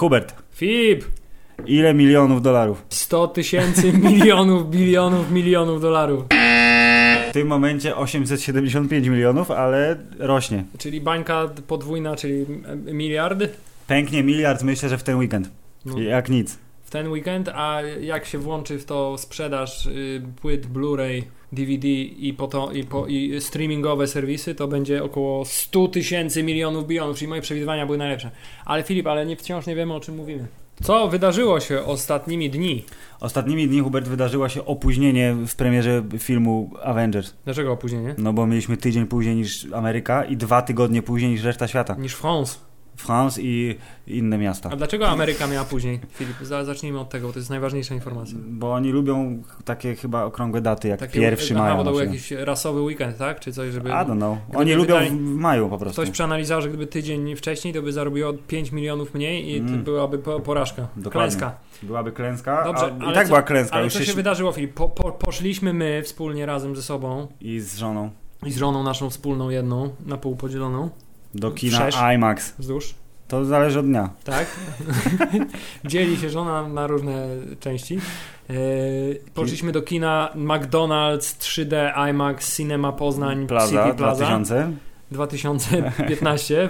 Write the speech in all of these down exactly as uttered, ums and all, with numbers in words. Hubert. Filip. Ile milionów dolarów? sto tysięcy milionów, bilionów, milionów dolarów. W tym momencie osiemset siedemdziesiąt pięć milionów, ale rośnie. Czyli bańka podwójna, czyli miliardy? Pęknie miliard, myślę, że w ten weekend. No. Jak nic. W ten weekend, a jak się włączy w to sprzedaż y, płyt Blu-ray, D V D i, po to, i, po, i streamingowe serwisy, to będzie około sto tysięcy milionów bilionów, czyli moje przewidywania były najlepsze. Ale Filip, ale nie, wciąż nie wiemy, o czym mówimy. Co wydarzyło się ostatnimi dni? Ostatnimi dni, Hubert, wydarzyło się opóźnienie w premierze filmu Avengers. Dlaczego opóźnienie? No bo mieliśmy tydzień później niż Ameryka i dwa tygodnie później niż reszta świata. Niż France. France i inne miasta. A dlaczego Ameryka miała później, Filip? Zacznijmy od tego, bo to jest najważniejsza informacja. Bo oni lubią takie chyba okrągłe daty, jak takie, pierwszy aha, maja. Bo to był jakiś rasowy weekend, tak? Czy coś, żeby... I don't know. Oni lubią dali, w maju po prostu. Ktoś przeanalizował, że gdyby tydzień wcześniej, to by zarobiło pięć milionów mniej i mm. byłaby porażka. Dokładnie. Klęska. Byłaby klęska, dobrze, a, ale i tak co, była klęska. Ale już co się, się wydarzyło, Filip? Po, po, poszliśmy my wspólnie razem ze sobą. I z żoną. I z żoną naszą wspólną jedną, na pół podzieloną. Do kina Przesz. IMAX. Wzdłuż. To zależy od dnia. Tak. Dzieli się żona na różne części. Yy, poszliśmy do kina McDonald's, trzy D, IMAX, Cinema Poznań, Plaza, City Plaza. dwa tysiące piętnaście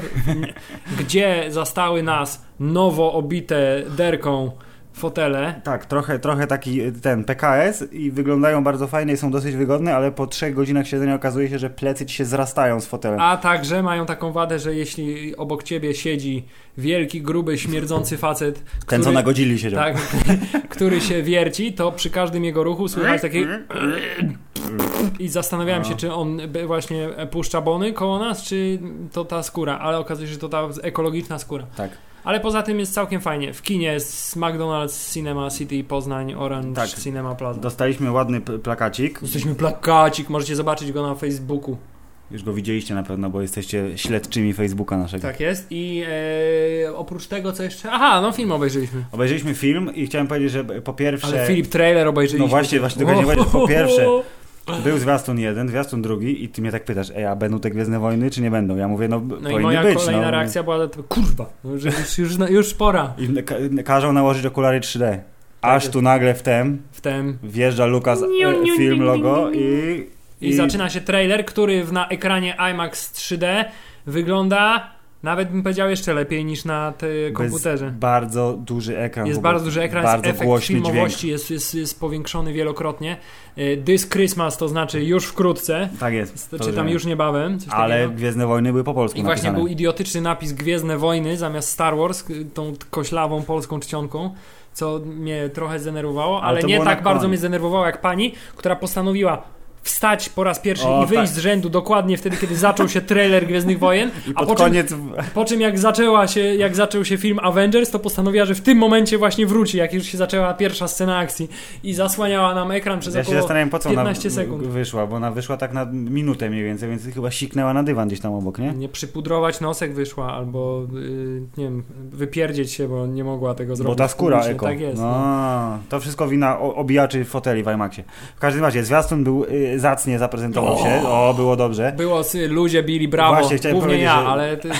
Gdzie zastały nas nowo obite derką fotele. Tak, trochę, trochę taki ten P K S i wyglądają bardzo fajnie i są dosyć wygodne, ale po trzech godzinach siedzenia okazuje się, że plecy ci się zrastają z fotelem. A także mają taką wadę, że jeśli obok ciebie siedzi wielki, gruby, śmierdzący facet, ten który, co na godzili siedział, tak, który się wierci, to przy każdym jego ruchu słychać takie i zastanawiałem się, czy on właśnie puszcza bony koło nas, czy to ta skóra, ale okazuje się, że to ta ekologiczna skóra. Tak. Ale poza tym jest całkiem fajnie. W kinie jest McDonald's, Cinema City, Poznań, Orange, tak, Cinema Plaza. Dostaliśmy ładny plakacik. Dostaliśmy plakacik, możecie zobaczyć go na Facebooku. Już go widzieliście na pewno, bo jesteście śledczymi Facebooka naszego. Tak jest. I e, oprócz tego, co jeszcze... Aha, no film obejrzeliśmy. Obejrzeliśmy film i chciałem powiedzieć, że po pierwsze... Ale Filip, trailer obejrzeliśmy. No właśnie, właśnie tego nie powiedzieć. Po pierwsze... Był zwiastun jeden, zwiastun drugi i ty mnie tak pytasz, ej, a będą te Gwiezdne Wojny, czy nie będą? Ja mówię, no, no powinny i moja być. Kolejna no. reakcja była, kurwa, już, już, już, już pora. I ka- każą nałożyć okulary trzy D. Aż tu nagle wtem, wtem. wjeżdża Lucas e, film logo i, i... I zaczyna się trailer, który na ekranie IMAX trzy D wygląda... Nawet bym powiedział jeszcze lepiej niż na te komputerze. Jest bardzo duży ekran. Jest bardzo duży ekran, bardzo jest efekt filmowości, jest, jest, jest powiększony wielokrotnie. This Christmas, to znaczy już wkrótce. Tak jest. Czy tam już niebawem. Coś Ale takiego. Gwiezdne Wojny były po polsku i napisane. Właśnie był idiotyczny napis Gwiezdne Wojny zamiast Star Wars, tą koślawą polską czcionką. Co mnie trochę zdenerwowało, ale, ale nie tak bardzo mnie zdenerwowało jak pani, która postanowiła wstać po raz pierwszy o, i wyjść tak. z rzędu dokładnie wtedy, kiedy zaczął się trailer Gwiezdnych Wojen, I pod a po koniec... czym, po czym jak, zaczęła się, jak zaczął się film Avengers, to postanowiła, że w tym momencie właśnie wróci, jak już się zaczęła pierwsza scena akcji i zasłaniała nam ekran przez ja około piętnaście sekund. Wyszła, bo ona wyszła tak na minutę mniej więcej, więc chyba siknęła na dywan gdzieś tam obok, nie? Nie przypudrować nosek wyszła, albo yy, nie wiem, wypierdzieć się, bo nie mogła tego zrobić. Bo ta skóra eko. Tak jest, no. No. To wszystko wina obijaczy foteli w IMAXie. W każdym razie zwiastun był yy, zacnie zaprezentował o! się. O, było dobrze. Było, ludzie bili brawo. Właśnie, chciałem Głównie powiedzieć, ja, że... ale... Ty,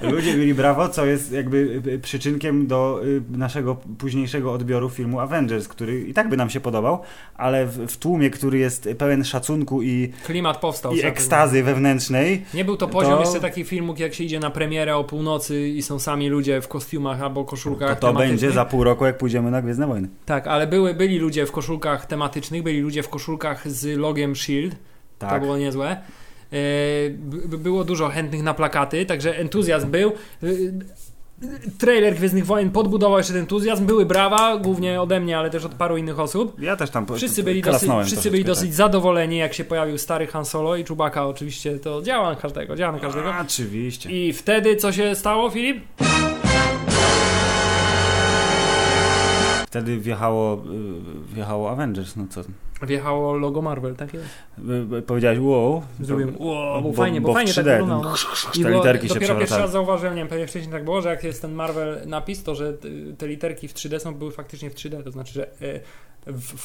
to... ludzie bili brawo, co jest jakby przyczynkiem do naszego późniejszego odbioru filmu Avengers, który i tak by nam się podobał, ale w, w tłumie, który jest pełen szacunku i... Klimat powstał. I ekstazy wewnętrznej. Nie był to poziom to... jeszcze taki filmów, jak się idzie na premierę o północy i są sami ludzie w kostiumach albo koszulkach To, to będzie za pół roku, jak pójdziemy na Gwiezdne Wojny. Tak, ale były, byli ludzie w koszulkach tematycznych, byli ludzie w koszulkach z z logiem S H I E L D. Tak. To było niezłe. Yy, było dużo chętnych na plakaty, także entuzjazm był. Yy, trailer Gwiezdnych Wojen podbudował jeszcze ten entuzjazm. Były brawa, głównie ode mnie, ale też od paru innych osób. Ja też tam Wszyscy byli dosyć, wszyscy byli dosyć tak. zadowoleni, jak się pojawił stary Han Solo i Chewbacca. Oczywiście to działa na każdego. Działa na każdego. A, oczywiście. I wtedy co się stało, Filip? Wtedy wjechało, wjechało Avengers, no co? Wjechało logo Marvel, tak jest. Powiedziałeś wow. Zrobiłem wow, bo fajnie, bo, bo fajnie tak wyglądało. No. I te literki się dopiero pierwszy raz zauważyłem, nie wiem, pewnie wcześniej tak było, że jak jest ten Marvel napis, to że te literki w trzy D są były faktycznie w trzy D, to znaczy, że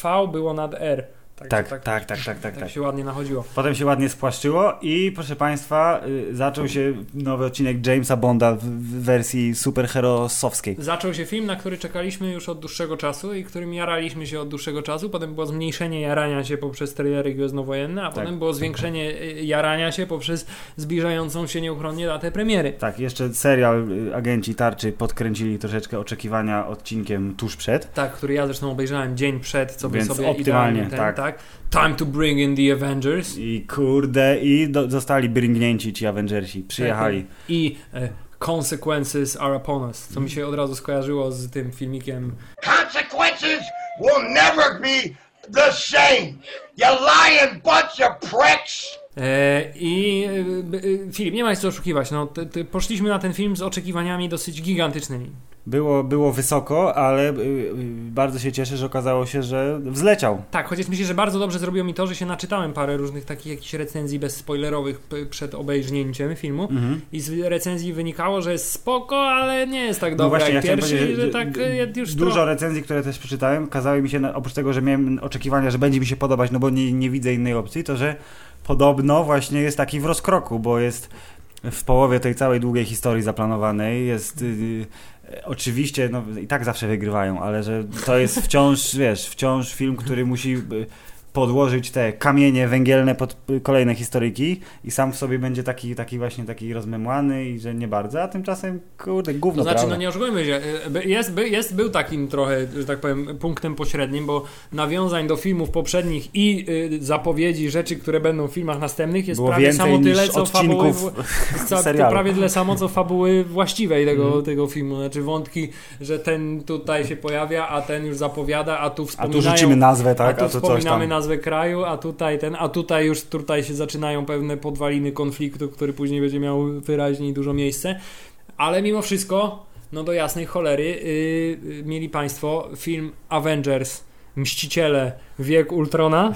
V było nad R. Tak, tak, tak, tak, tak, tak, tak. Tak się ładnie nachodziło. Potem się ładnie spłaszczyło i proszę Państwa, y, zaczął się nowy odcinek Jamesa Bonda w, w wersji superherosowskiej. Zaczął się film, na który czekaliśmy już od dłuższego czasu i którym jaraliśmy się od dłuższego czasu. Potem było zmniejszenie jarania się poprzez trailery gwiezdnowojenne, a tak. Potem było zwiększenie jarania się poprzez zbliżającą się nieuchronnie datę premiery. Tak, jeszcze serial Agenci Tarczy podkręcili troszeczkę oczekiwania odcinkiem tuż przed. Tak, który ja zresztą obejrzałem dzień przed, co by sobie idealnie ten, tak. tak. Time to bring in the Avengers. I kurde, i do, zostali bringnięci ci Avengersi. Przyjechali. I e, consequences are upon us. Co mi się od razu skojarzyło z tym filmikiem. Consequences will never be the same. You lying bunch of pricks. I Filip, nie ma nic co oszukiwać, no, ty, ty, poszliśmy na ten film z oczekiwaniami dosyć gigantycznymi. Było, było wysoko, ale y, y, bardzo się cieszę, że okazało się, że wzleciał. Tak, chociaż myślę, że bardzo dobrze zrobiło mi to, że się naczytałem parę różnych takich jakichś recenzji bezspoilerowych p- przed obejrznięciem filmu mhm. i z recenzji wynikało, że jest spoko, ale nie jest tak dobra no jak ja pierwszy, że tak d- d- już Dużo to... recenzji, które też przeczytałem, kazały mi się, na, oprócz tego, że miałem oczekiwania, że będzie mi się podobać, no bo nie, nie widzę innej opcji, to że podobno właśnie jest taki w rozkroku, bo jest w połowie tej całej długiej historii zaplanowanej, jest yy, oczywiście, no i tak zawsze wygrywają, ale że to jest wciąż, wiesz, wciąż film, który musi podłożyć te kamienie węgielne pod kolejne historyki i sam w sobie będzie taki, taki właśnie taki rozmemłany i że nie bardzo, a tymczasem kurde, gówno. To znaczy, no nie oszukujmy się, jest, jest, był takim trochę, że tak powiem, punktem pośrednim, bo nawiązań do filmów poprzednich i zapowiedzi rzeczy, które będą w filmach następnych jest prawie samo tyle, co fabuły, co, prawie tyle samo, co fabuły właściwej tego, mm. tego filmu. Znaczy wątki, że ten tutaj się pojawia, a ten już zapowiada, a tu wspominają. A tu rzucimy nazwę, tak? A tu, a tu wspominamy coś tam. Nazwę kraju, a tutaj ten, a tutaj już tutaj się zaczynają pewne podwaliny konfliktu, który później będzie miał wyraźniej dużo miejsce, ale mimo wszystko, no do jasnej cholery yy, mieli Państwo film Avengers, Mściciele, Wiek Ultrona.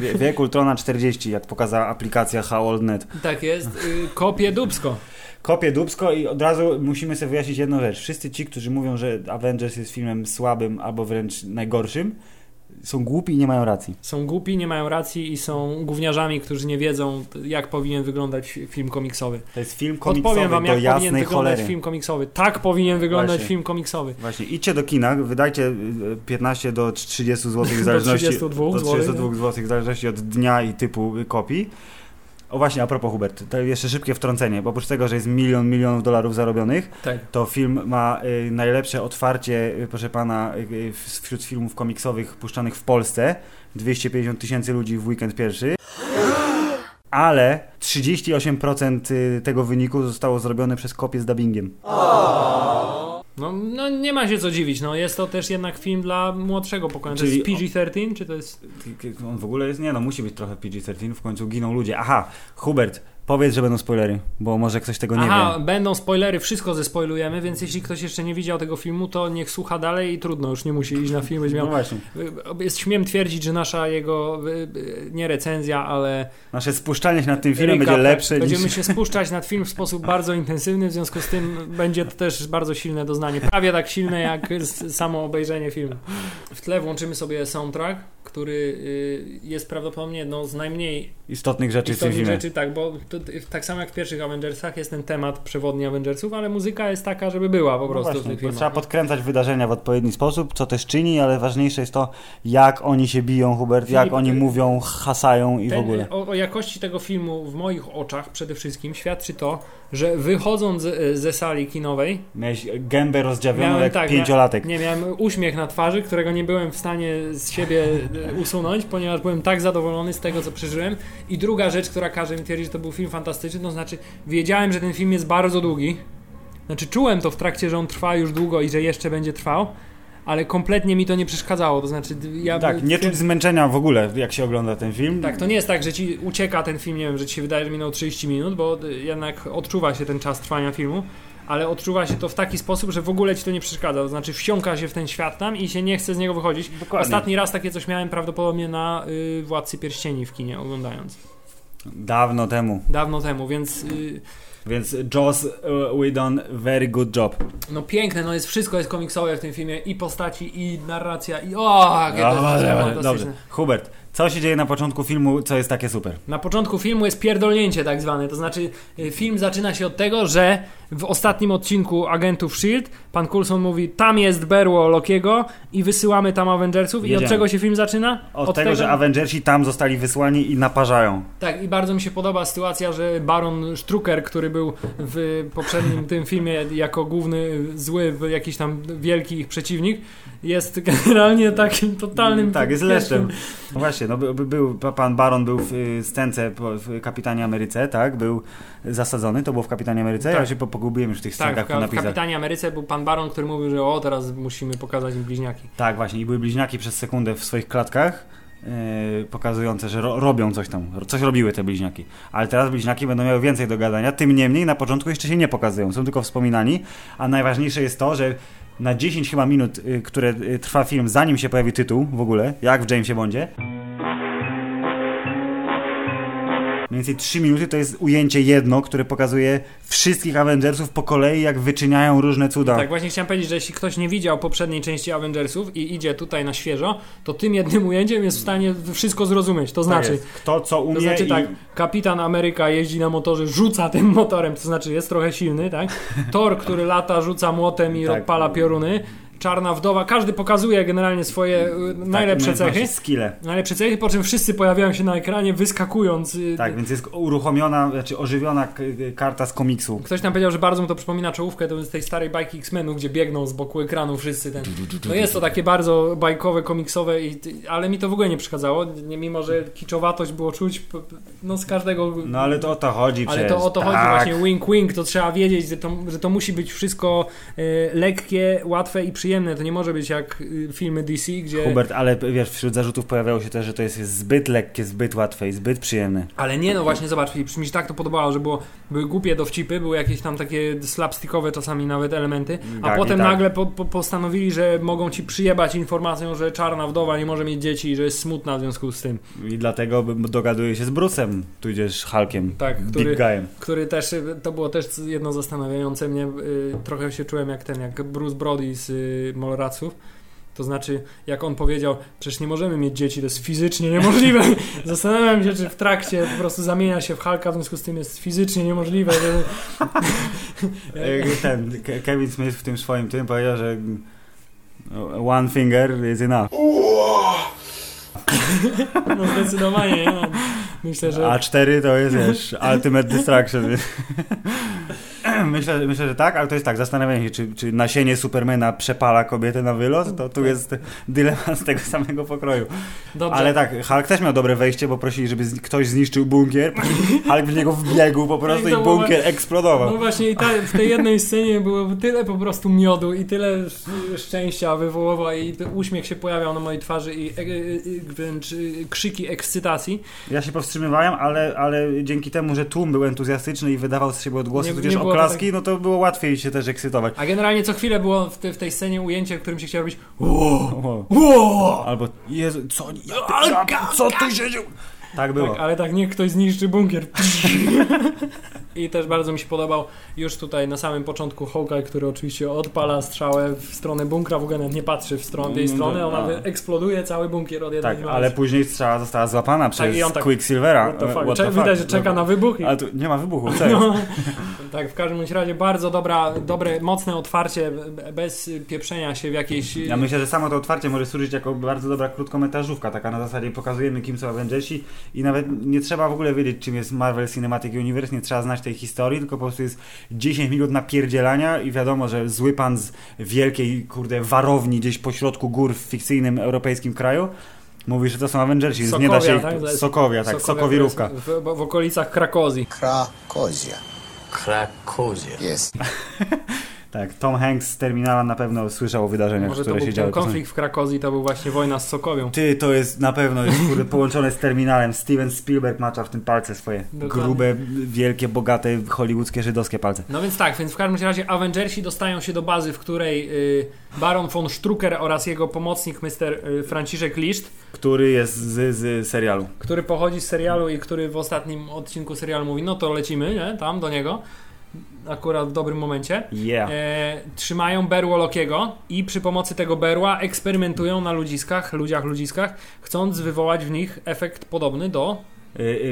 Wie, wiek Ultrona czterdzieści, jak pokazała aplikacja H O L D net. Tak jest, yy, kopie dubsko. Kopie dubsko i od razu musimy sobie wyjaśnić jedną rzecz. Wszyscy ci, którzy mówią, że Avengers jest filmem słabym albo wręcz najgorszym, są głupi i nie mają racji. Są głupi, nie mają racji i są gówniarzami, którzy nie wiedzą, jak powinien wyglądać film komiksowy. To jest film komiksowy. Odpowiem wam, jak powinien wyglądać cholery. Film komiksowy. Tak powinien wyglądać Właśnie. Film komiksowy. Właśnie, idźcie do kina, wydajcie piętnaście do trzydziestu złotych w zależności do trzydziestu dwóch złotych w zależności od dnia i typu kopii. O właśnie, a propos Hubert, to jeszcze szybkie wtrącenie, bo oprócz tego, że jest milion milionów dolarów zarobionych, tak. to film ma y, najlepsze otwarcie, y, proszę pana, y, wśród filmów komiksowych puszczanych w Polsce. dwieście pięćdziesiąt tysięcy ludzi w weekend pierwszy. Ale trzydzieści osiem procent tego wyniku zostało zrobione przez kopię z dubbingiem. No, no nie ma się co dziwić, no jest to też jednak film dla młodszego pokolenia. Czyli to jest P G trzynaście, czy to jest... On w ogóle jest... Nie no, musi być trochę P G trzynaście, w końcu giną ludzie. Aha, Hubert, powiedz, że będą spoilery, bo może ktoś tego nie Aha, wie. Aha, będą spoilery, wszystko zespoilujemy, więc jeśli ktoś jeszcze nie widział tego filmu, to niech słucha dalej i trudno, już nie musi iść na film. Będzie miał... No właśnie. Jest, śmiem twierdzić, że nasza jego, nie recenzja, ale... Nasze spuszczanie się nad tym filmem Ryka, będzie lepsze Będziemy niż... się spuszczać nad film w sposób bardzo intensywny, w związku z tym będzie to też bardzo silne doznanie, prawie tak silne jak samo obejrzenie filmu. W tle włączymy sobie soundtrack, który jest prawdopodobnie jedną z najmniej istotnych rzeczy istotnych w tym filmie. Rzeczy, tak, bo to, tak samo jak w pierwszych Avengersach jest ten temat przewodni Avengersów, ale muzyka jest taka, żeby była po prostu no właśnie, w tych filmach. Trzeba podkręcać wydarzenia w odpowiedni sposób, co też czyni, ale ważniejsze jest to, jak oni się biją, Hubert, Filip, jak oni mówią, hasają i ten, w ogóle. O, o jakości tego filmu w moich oczach przede wszystkim świadczy to, że wychodząc z, ze sali kinowej... Miałeś gębę rozdziawioną jak tak, pięciolatek. Mia, nie, miałem uśmiech na twarzy, którego nie byłem w stanie z siebie usunąć, ponieważ byłem tak zadowolony z tego, co przeżyłem. I druga rzecz, która każe mi twierdzić, że to był film fantastyczny, to znaczy wiedziałem, że ten film jest bardzo długi. Znaczy czułem to w trakcie, że on trwa już długo i że jeszcze będzie trwał, ale kompletnie mi to nie przeszkadzało. To znaczy ja... Tak, nie czuć zmęczenia w ogóle, jak się ogląda ten film. Tak, to nie jest tak, że ci ucieka ten film, nie wiem, że ci się wydaje, że minął trzydzieści minut, bo jednak odczuwa się ten czas trwania filmu. Ale odczuwa się to w taki sposób, że w ogóle ci to nie przeszkadza. To znaczy wsiąka się w ten świat tam i się nie chce z niego wychodzić. Dokładnie. Ostatni raz takie coś miałem prawdopodobnie na y, Władcy Pierścieni w kinie oglądając. Dawno temu. Dawno temu, więc... Y, więc Joss Whedon, very good job. No piękne, no jest wszystko jest komiksowe w tym filmie. I postaci, i narracja, i o, jakie to jest fantastyczne. Dobrze, Hubert, Co się dzieje na początku filmu, co jest takie super? Na początku filmu jest pierdolnięcie tak zwane, to znaczy film zaczyna się od tego, że w ostatnim odcinku Agentów S H I E L D pan Coulson mówi, tam jest berło Lokiego i wysyłamy tam Avengersów. Jedziemy. I od czego się film zaczyna? Od, od tego, tego, że Avengersi tam zostali wysłani i naparzają. Tak, i bardzo mi się podoba sytuacja, że Baron Strucker, który był w poprzednim tym filmie jako główny zły, jakiś tam wielki ich przeciwnik, jest generalnie takim totalnym... Tak, jest leszczem. Właśnie, no by, by, był, pan Baron był w scence w Kapitanie Ameryce, tak? Był zasadzony, to było w Kapitanie Ameryce? Tak. Ja się pogubiłem już w tych scenkach. Tak, w, w Kapitanie Ameryce był pan Baron, który mówił, że o, teraz musimy pokazać im bliźniaki. Tak, właśnie. I były bliźniaki przez sekundę w swoich klatkach, Yy, pokazujące, że ro- robią coś tam. Coś robiły te bliźniaki. Ale teraz bliźniaki będą miały więcej do gadania. Tym niemniej na początku jeszcze się nie pokazują. Są tylko wspominani. A najważniejsze jest to, że na dziesięć chyba minut, yy, które yy, trwa film, zanim się pojawi tytuł w ogóle, jak w Jamesie Bondzie, mniej więcej trzy minuty to jest ujęcie jedno, które pokazuje wszystkich Avengersów po kolei, jak wyczyniają różne cuda. Tak, właśnie chciałem powiedzieć, że jeśli ktoś nie widział poprzedniej części Avengersów i idzie tutaj na świeżo, to tym jednym ujęciem jest w stanie wszystko zrozumieć. To znaczy, tak kto co umie. To znaczy, i... tak, Kapitan Ameryka jeździ na motorze, rzuca tym motorem, to znaczy jest trochę silny, tak? Thor, który lata, rzuca młotem i tak odpala pioruny. Czarna Wdowa, każdy pokazuje generalnie swoje tak, najlepsze cechy, skille. Najlepsze cechy, po czym wszyscy pojawiają się na ekranie wyskakując. Tak, więc jest uruchomiona, znaczy ożywiona karta z komiksu. Ktoś tam powiedział, że bardzo mu to przypomina czołówkę to z tej starej bajki X-Menu, gdzie biegną z boku ekranu wszyscy. Ten. No jest to takie bardzo bajkowe, komiksowe, i, ale mi to w ogóle nie przeszkadzało, mimo że kiczowatość było czuć no z każdego... No ale to o to chodzi przecież. Ale to o to tak chodzi właśnie, wink wink, to trzeba wiedzieć, że to, że to musi być wszystko y, lekkie, łatwe i przyjemne. To nie może być jak filmy D C, gdzie... Hubert, ale wiesz, wśród zarzutów pojawiało się też, że to jest zbyt lekkie, zbyt łatwe i zbyt przyjemne. Ale nie, no właśnie, zobacz, Filip, mi się tak to podobało, że było, były głupie dowcipy, były jakieś tam takie slapstickowe czasami nawet elementy, a tak, potem tak. nagle po, po, postanowili, że mogą ci przyjebać informacją, że Czarna Wdowa nie może mieć dzieci i że jest smutna w związku z tym. I dlatego dogaduje się z Bruce'em, tudzież Hulkiem, tak, który, Big Guy'em. Który też, to było też jedno zastanawiające mnie, y, trochę się czułem jak ten, jak Bruce Brody z y, Mallraców, to znaczy jak on powiedział, przecież nie możemy mieć dzieci, to jest fizycznie niemożliwe. Zastanawiam się, czy w trakcie po prostu zamienia się w Hulka, w związku z tym jest fizycznie niemożliwe. Ten Kevin Smith w tym swoim tym powiedział, że one finger is enough. No zdecydowanie. No. Myślę, że... A cztery to jest, wiesz, ultimate distraction. Myślę, myślę, że tak, ale to jest tak, zastanawiam się, czy, czy nasienie Supermana przepala kobietę na wylot, to tu jest dylemat z tego samego pokroju. Dobrze. Ale tak, Hulk też miał dobre wejście, bo prosili, żeby z, ktoś zniszczył bunkier, Hulk w niego wbiegł po prostu i bunkier eksplodował. No właśnie, i ta, w tej jednej scenie było tyle po prostu miodu i tyle szczęścia wywołało i uśmiech się pojawiał na mojej twarzy i e, e, e, krzyki ekscytacji. Ja się powstrzymywałem, ale, ale dzięki temu, że tłum był entuzjastyczny i wydawał z siebie odgłosy, nie, tudzież nie okla- Klaski, no to było łatwiej się też ekscytować. A generalnie co chwilę było w, te, w tej scenie ujęcie, w którym się chciało robić wow, wow. Albo Jezu, co, ja, ja, co tu się dzieje? Tak było. Tak, ale tak niech ktoś zniszczy bunkier. I też bardzo mi się podobał już tutaj na samym początku Hawkeye, który oczywiście odpala strzałę w stronę bunkra, w ogóle nawet nie patrzy w stronę tej strony, ona no. eksploduje cały bunkier od jednej. Tak, ale później strzała została złapana przez tak, tak, Quicksilvera. What the fuck? What the fuck? Widać, że czeka no. na wybuch. I... Ale tu nie ma wybuchu, co jest? No. Tak, w każdym razie bardzo dobra, dobre, mocne otwarcie, bez pieprzenia się w jakiejś... Ja myślę, że samo to otwarcie może służyć jako bardzo dobra krótkometrażówka, taka na zasadzie pokazujemy, kim są Avengersi i nawet nie trzeba w ogóle wiedzieć, czym jest Marvel Cinematic Universe, nie trzeba znać tej historii, tylko po prostu jest dziesięć minut napierdzielania i wiadomo, że zły pan z wielkiej, kurde, warowni gdzieś pośrodku gór w fikcyjnym europejskim kraju mówi, że to są Avengersi, Sokovia, nie da się... Tak? Sokovia, tak, Sokowirówka. W, w, w okolicach Krakozji. Krakozja. Krakozja. Jest. Tak, Tom Hanks z Terminala na pewno słyszał o wydarzeniach, może które się działy. Może to był konflikt w Krakozji, to był właśnie wojna z Sokowią. Ty, to jest na pewno jest, kurde, połączone z Terminalem. Steven Spielberg macza w tym palce swoje. Dokładnie. Grube, wielkie, bogate, hollywoodzkie, żydowskie palce. No więc tak, więc w każdym razie Avengersi dostają się do bazy, w której yy, Baron von Strucker oraz jego pomocnik mister Franciszek Liszt, który jest z, z serialu. Który pochodzi z serialu i który w ostatnim odcinku serialu mówi, no to lecimy, nie? Tam do niego. akurat w dobrym momencie. Yeah. E, trzymają berło Lokiego i przy pomocy tego berła eksperymentują na ludziskach, ludziach, ludziskach, chcąc wywołać w nich efekt podobny do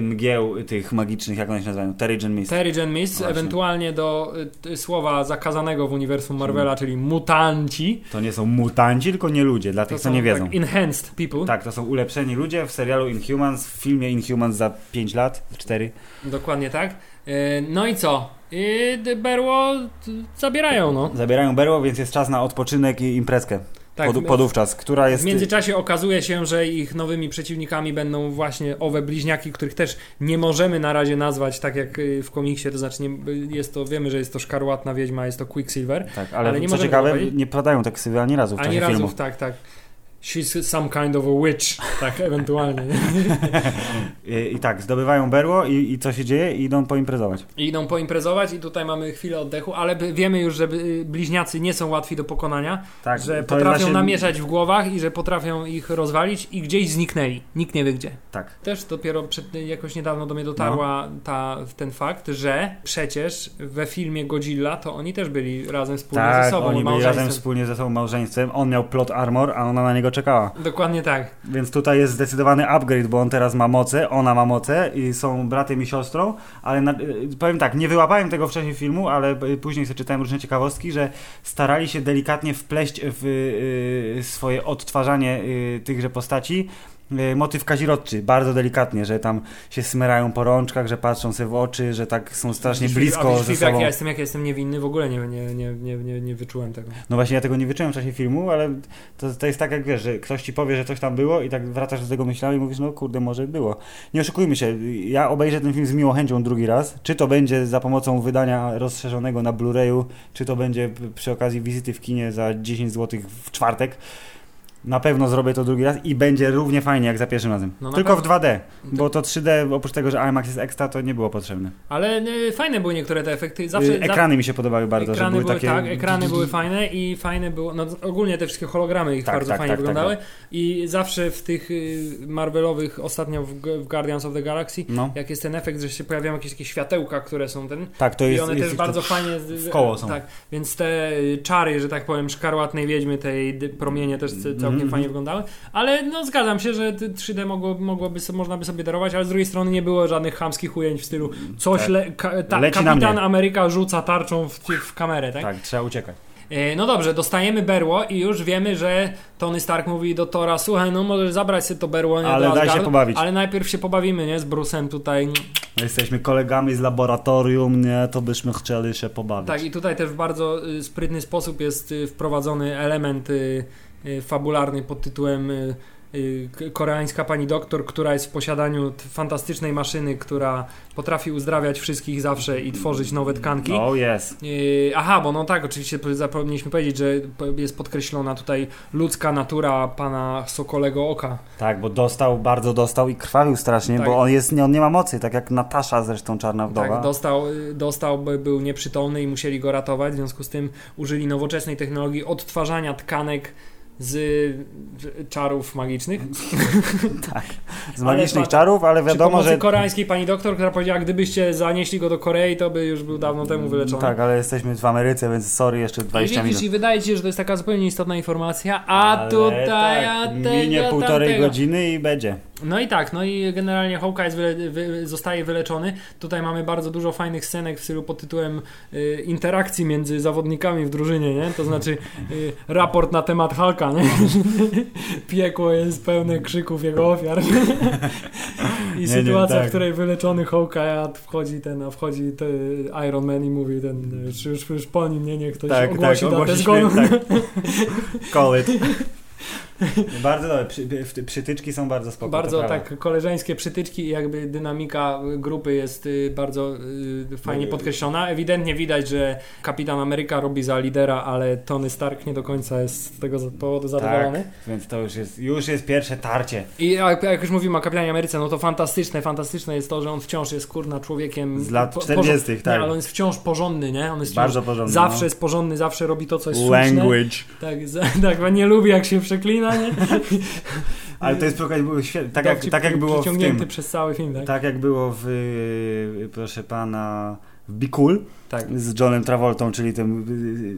mgieł tych magicznych, jak one się nazywają? Terrigen Mist. Terrigen Mist, właśnie. Ewentualnie do y, słowa zakazanego w uniwersum Marvela, czyli mutanci. To nie są mutanci, tylko nie ludzie, dla to tych, są, co nie wiedzą. Tak, enhanced people. Tak, to są ulepszeni ludzie w serialu Inhumans, w filmie Inhumans za pięć lat, cztery. Dokładnie tak. Yy, no i co? Yy, berło zabierają, no. Zabierają berło, więc jest czas na odpoczynek i imprezkę. Tak, Pod, podówczas, która jest... W międzyczasie okazuje się, że ich nowymi przeciwnikami będą właśnie owe bliźniaki, których też nie możemy na razie nazwać tak jak w komiksie, to znaczy nie, jest to, wiemy, że jest to Szkarłatna Wiedźma, jest to Quicksilver. Tak, ale, ale nie co ciekawe, nie padają tak sobie ani razu w ani czasie filmu. Ani razu, tak, tak. She's some kind of a witch, tak ewentualnie. I, I tak, zdobywają berło i, i co się dzieje? I idą poimprezować. I idą poimprezować i tutaj mamy chwilę oddechu, ale wiemy już, że bliźniacy nie są łatwi do pokonania, tak, że potrafią właśnie... namieszać w głowach i że potrafią ich rozwalić i gdzieś zniknęli. Nikt nie wie gdzie. Tak. Też dopiero przed, jakoś niedawno do mnie dotarła no. ta, ten fakt, że przecież we filmie Godzilla to oni też byli razem wspólnie tak, ze sobą. Tak, oni byli razem wspólnie ze sobą małżeństwem. On miał plot armor, a ona na niego czekała. Dokładnie tak. Więc tutaj jest zdecydowany upgrade, bo on teraz ma moce, ona ma moce i są bratem i siostrą, ale na, powiem tak, nie wyłapałem tego wcześniej filmu, ale później sobie czytałem różne ciekawostki, że starali się delikatnie wpleść w y, swoje odtwarzanie y, tychże postaci y, motyw kazirodczy, bardzo delikatnie, że tam się smerają po rączkach, że patrzą sobie w oczy, że tak są strasznie wiesz, blisko wiesz, ze sobą. Jak ja jestem, jak ja jestem niewinny, w ogóle nie, nie, nie, nie, nie, nie wyczułem tego. No właśnie, ja tego nie wyczułem w czasie filmu, ale to, to jest tak jak wiesz, że ktoś ci powie, że coś tam było i tak wracasz do tego myślami i mówisz, no kurde, może było. Nie oszukujmy się, ja obejrzę ten film z miłą chęcią drugi raz, czy to będzie za pomocą wydania rozszerzonego na Blu-rayu, czy to będzie przy okazji wizyty w kinie za dziesięć złotych w czwartek. Na pewno zrobię to drugi raz i będzie równie fajnie jak za pierwszym razem. No tylko pewno. w dwa D, bo to trzy D, oprócz tego, że IMAX jest ekstra, to nie było potrzebne. Ale y, fajne były niektóre te efekty. Zawsze, ekrany za... mi się podobały bardzo, ekrany że były, były takie... Tak, ekrany były fajne i fajne było... No, ogólnie te wszystkie hologramy ich tak, bardzo tak, fajnie tak, wyglądały. Tak, tak. I zawsze w tych Marvelowych, ostatnio w, w Guardians of the Galaxy, no. jak jest ten efekt, że się pojawiają jakieś takie światełka, które są ten... Tak, to jest... I one jest, też jest, bardzo to... fajnie... W koło są. Tak, więc te czary, że tak powiem, Szkarłatnej Wiedźmy, tej promienie też całkiem nie fajnie wyglądały, ale no zgadzam się, że trzy D mogło, mogłoby, można by sobie darować, ale z drugiej strony nie było żadnych chamskich ujęć w stylu coś, tak. le, ka, ta, Kapitan Ameryka rzuca tarczą w, w kamerę, tak? Tak, trzeba uciekać. No dobrze, dostajemy berło i już wiemy, że Tony Stark mówi do Thora, słuchaj, no możesz zabrać sobie to berło, nie, ale daj się pobawić. Ale najpierw się pobawimy, nie, z Bruce'em tutaj. Jesteśmy kolegami z laboratorium, nie, to byśmy chcieli się pobawić. Tak, i tutaj też w bardzo sprytny sposób jest wprowadzony element fabularny pod tytułem koreańska pani doktor, która jest w posiadaniu fantastycznej maszyny, która potrafi uzdrawiać wszystkich zawsze i tworzyć nowe tkanki. Oh yes. Aha, bo no tak, oczywiście zapomnieliśmy powiedzieć, że jest podkreślona tutaj ludzka natura pana Sokolego Oka. Tak, bo dostał, bardzo dostał i krwawił strasznie, tak. bo on, jest, on nie ma mocy, tak jak Natasza zresztą Czarna Wdowa. Tak, dostał, dostał, był nieprzytomny i musieli go ratować, w związku z tym użyli nowoczesnej technologii odtwarzania tkanek z czarów magicznych. Tak, z magicznych czarów, ale wiadomo, że... koreańskiej pani doktor, która powiedziała, gdybyście zanieśli go do Korei, to by już był dawno temu wyleczony. Tak, ale jesteśmy w Ameryce, więc sorry, jeszcze dwadzieścia minut. I wydaje ci się, że to jest taka zupełnie istotna informacja, a ale tutaj... Tak, a te, minie półtorej tamtego. godziny i będzie. No i tak, no i generalnie Hawkeye wyle, wy, zostaje wyleczony. Tutaj mamy bardzo dużo fajnych scenek w stylu pod tytułem y, interakcji między zawodnikami w drużynie, nie? To znaczy y, raport na temat Hulka, nie? Piekło jest pełne krzyków jego ofiar. I nie, sytuacja, nie, tak. w której wyleczony Hawkeye wchodzi ten, a wchodzi ten Iron Man i mówi ten, już, już, już po nim, nie, nie, ktoś tak, ogłosi tak, datę zgonu. Tak. Call it. Bardzo dobre, przy, przytyczki są bardzo spoko. Bardzo tak, koleżeńskie przytyczki i jakby dynamika grupy jest bardzo y, fajnie podkreślona. Ewidentnie widać, że Kapitan Ameryka robi za lidera, ale Tony Stark nie do końca jest z tego powodu zadowolony. Tak, więc to już jest, już jest pierwsze tarcie. I jak, jak już mówimy o Kapitanie Ameryce, no to fantastyczne, fantastyczne jest to, że on wciąż jest kurna człowiekiem... Z lat czterdziestych, tak. Nie, ale on jest wciąż porządny, nie? On jest wciąż, bardzo porządny. Zawsze no. jest porządny, zawsze robi to, co jest słuszne. Language. Tak, za, tak, nie lubi jak się przeklina. Ale to jest tak jak, tak jak było w tym, przez cały film, tak? tak jak było w proszę pana w Be Cool, tak, z Johnem Travoltą, czyli tym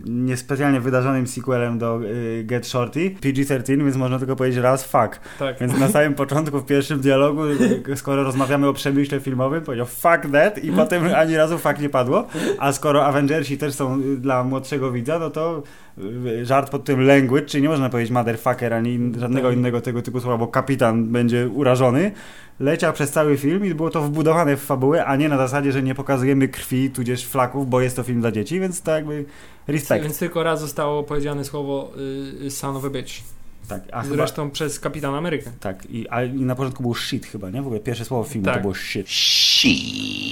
niespecjalnie wydarzonym sequelem do Get Shorty, P G trzynaście, więc można tylko powiedzieć raz fuck. Tak. Więc na samym początku, w pierwszym dialogu, skoro rozmawiamy o przemyśle filmowym, powiedział fuck that i potem ani razu fuck nie padło, a skoro Avengersi też są dla młodszego widza, no to żart pod tym language, czyli nie można powiedzieć motherfucker ani żadnego innego tego typu słowa, bo kapitan będzie urażony, leciał przez cały film i było to wbudowane w fabułę, a nie na zasadzie, że nie pokazujemy krwi tudzież flaków, bo jest to film dla dzieci, więc to jakby respekt. Więc tylko raz zostało powiedziane słowo y, son of a bitch. Tak, a zresztą chyba... przez Kapitana Amerykę. Tak, i, a, i na początku było shit chyba, nie? W ogóle pierwsze słowo filmu tak. to było shit. Shit.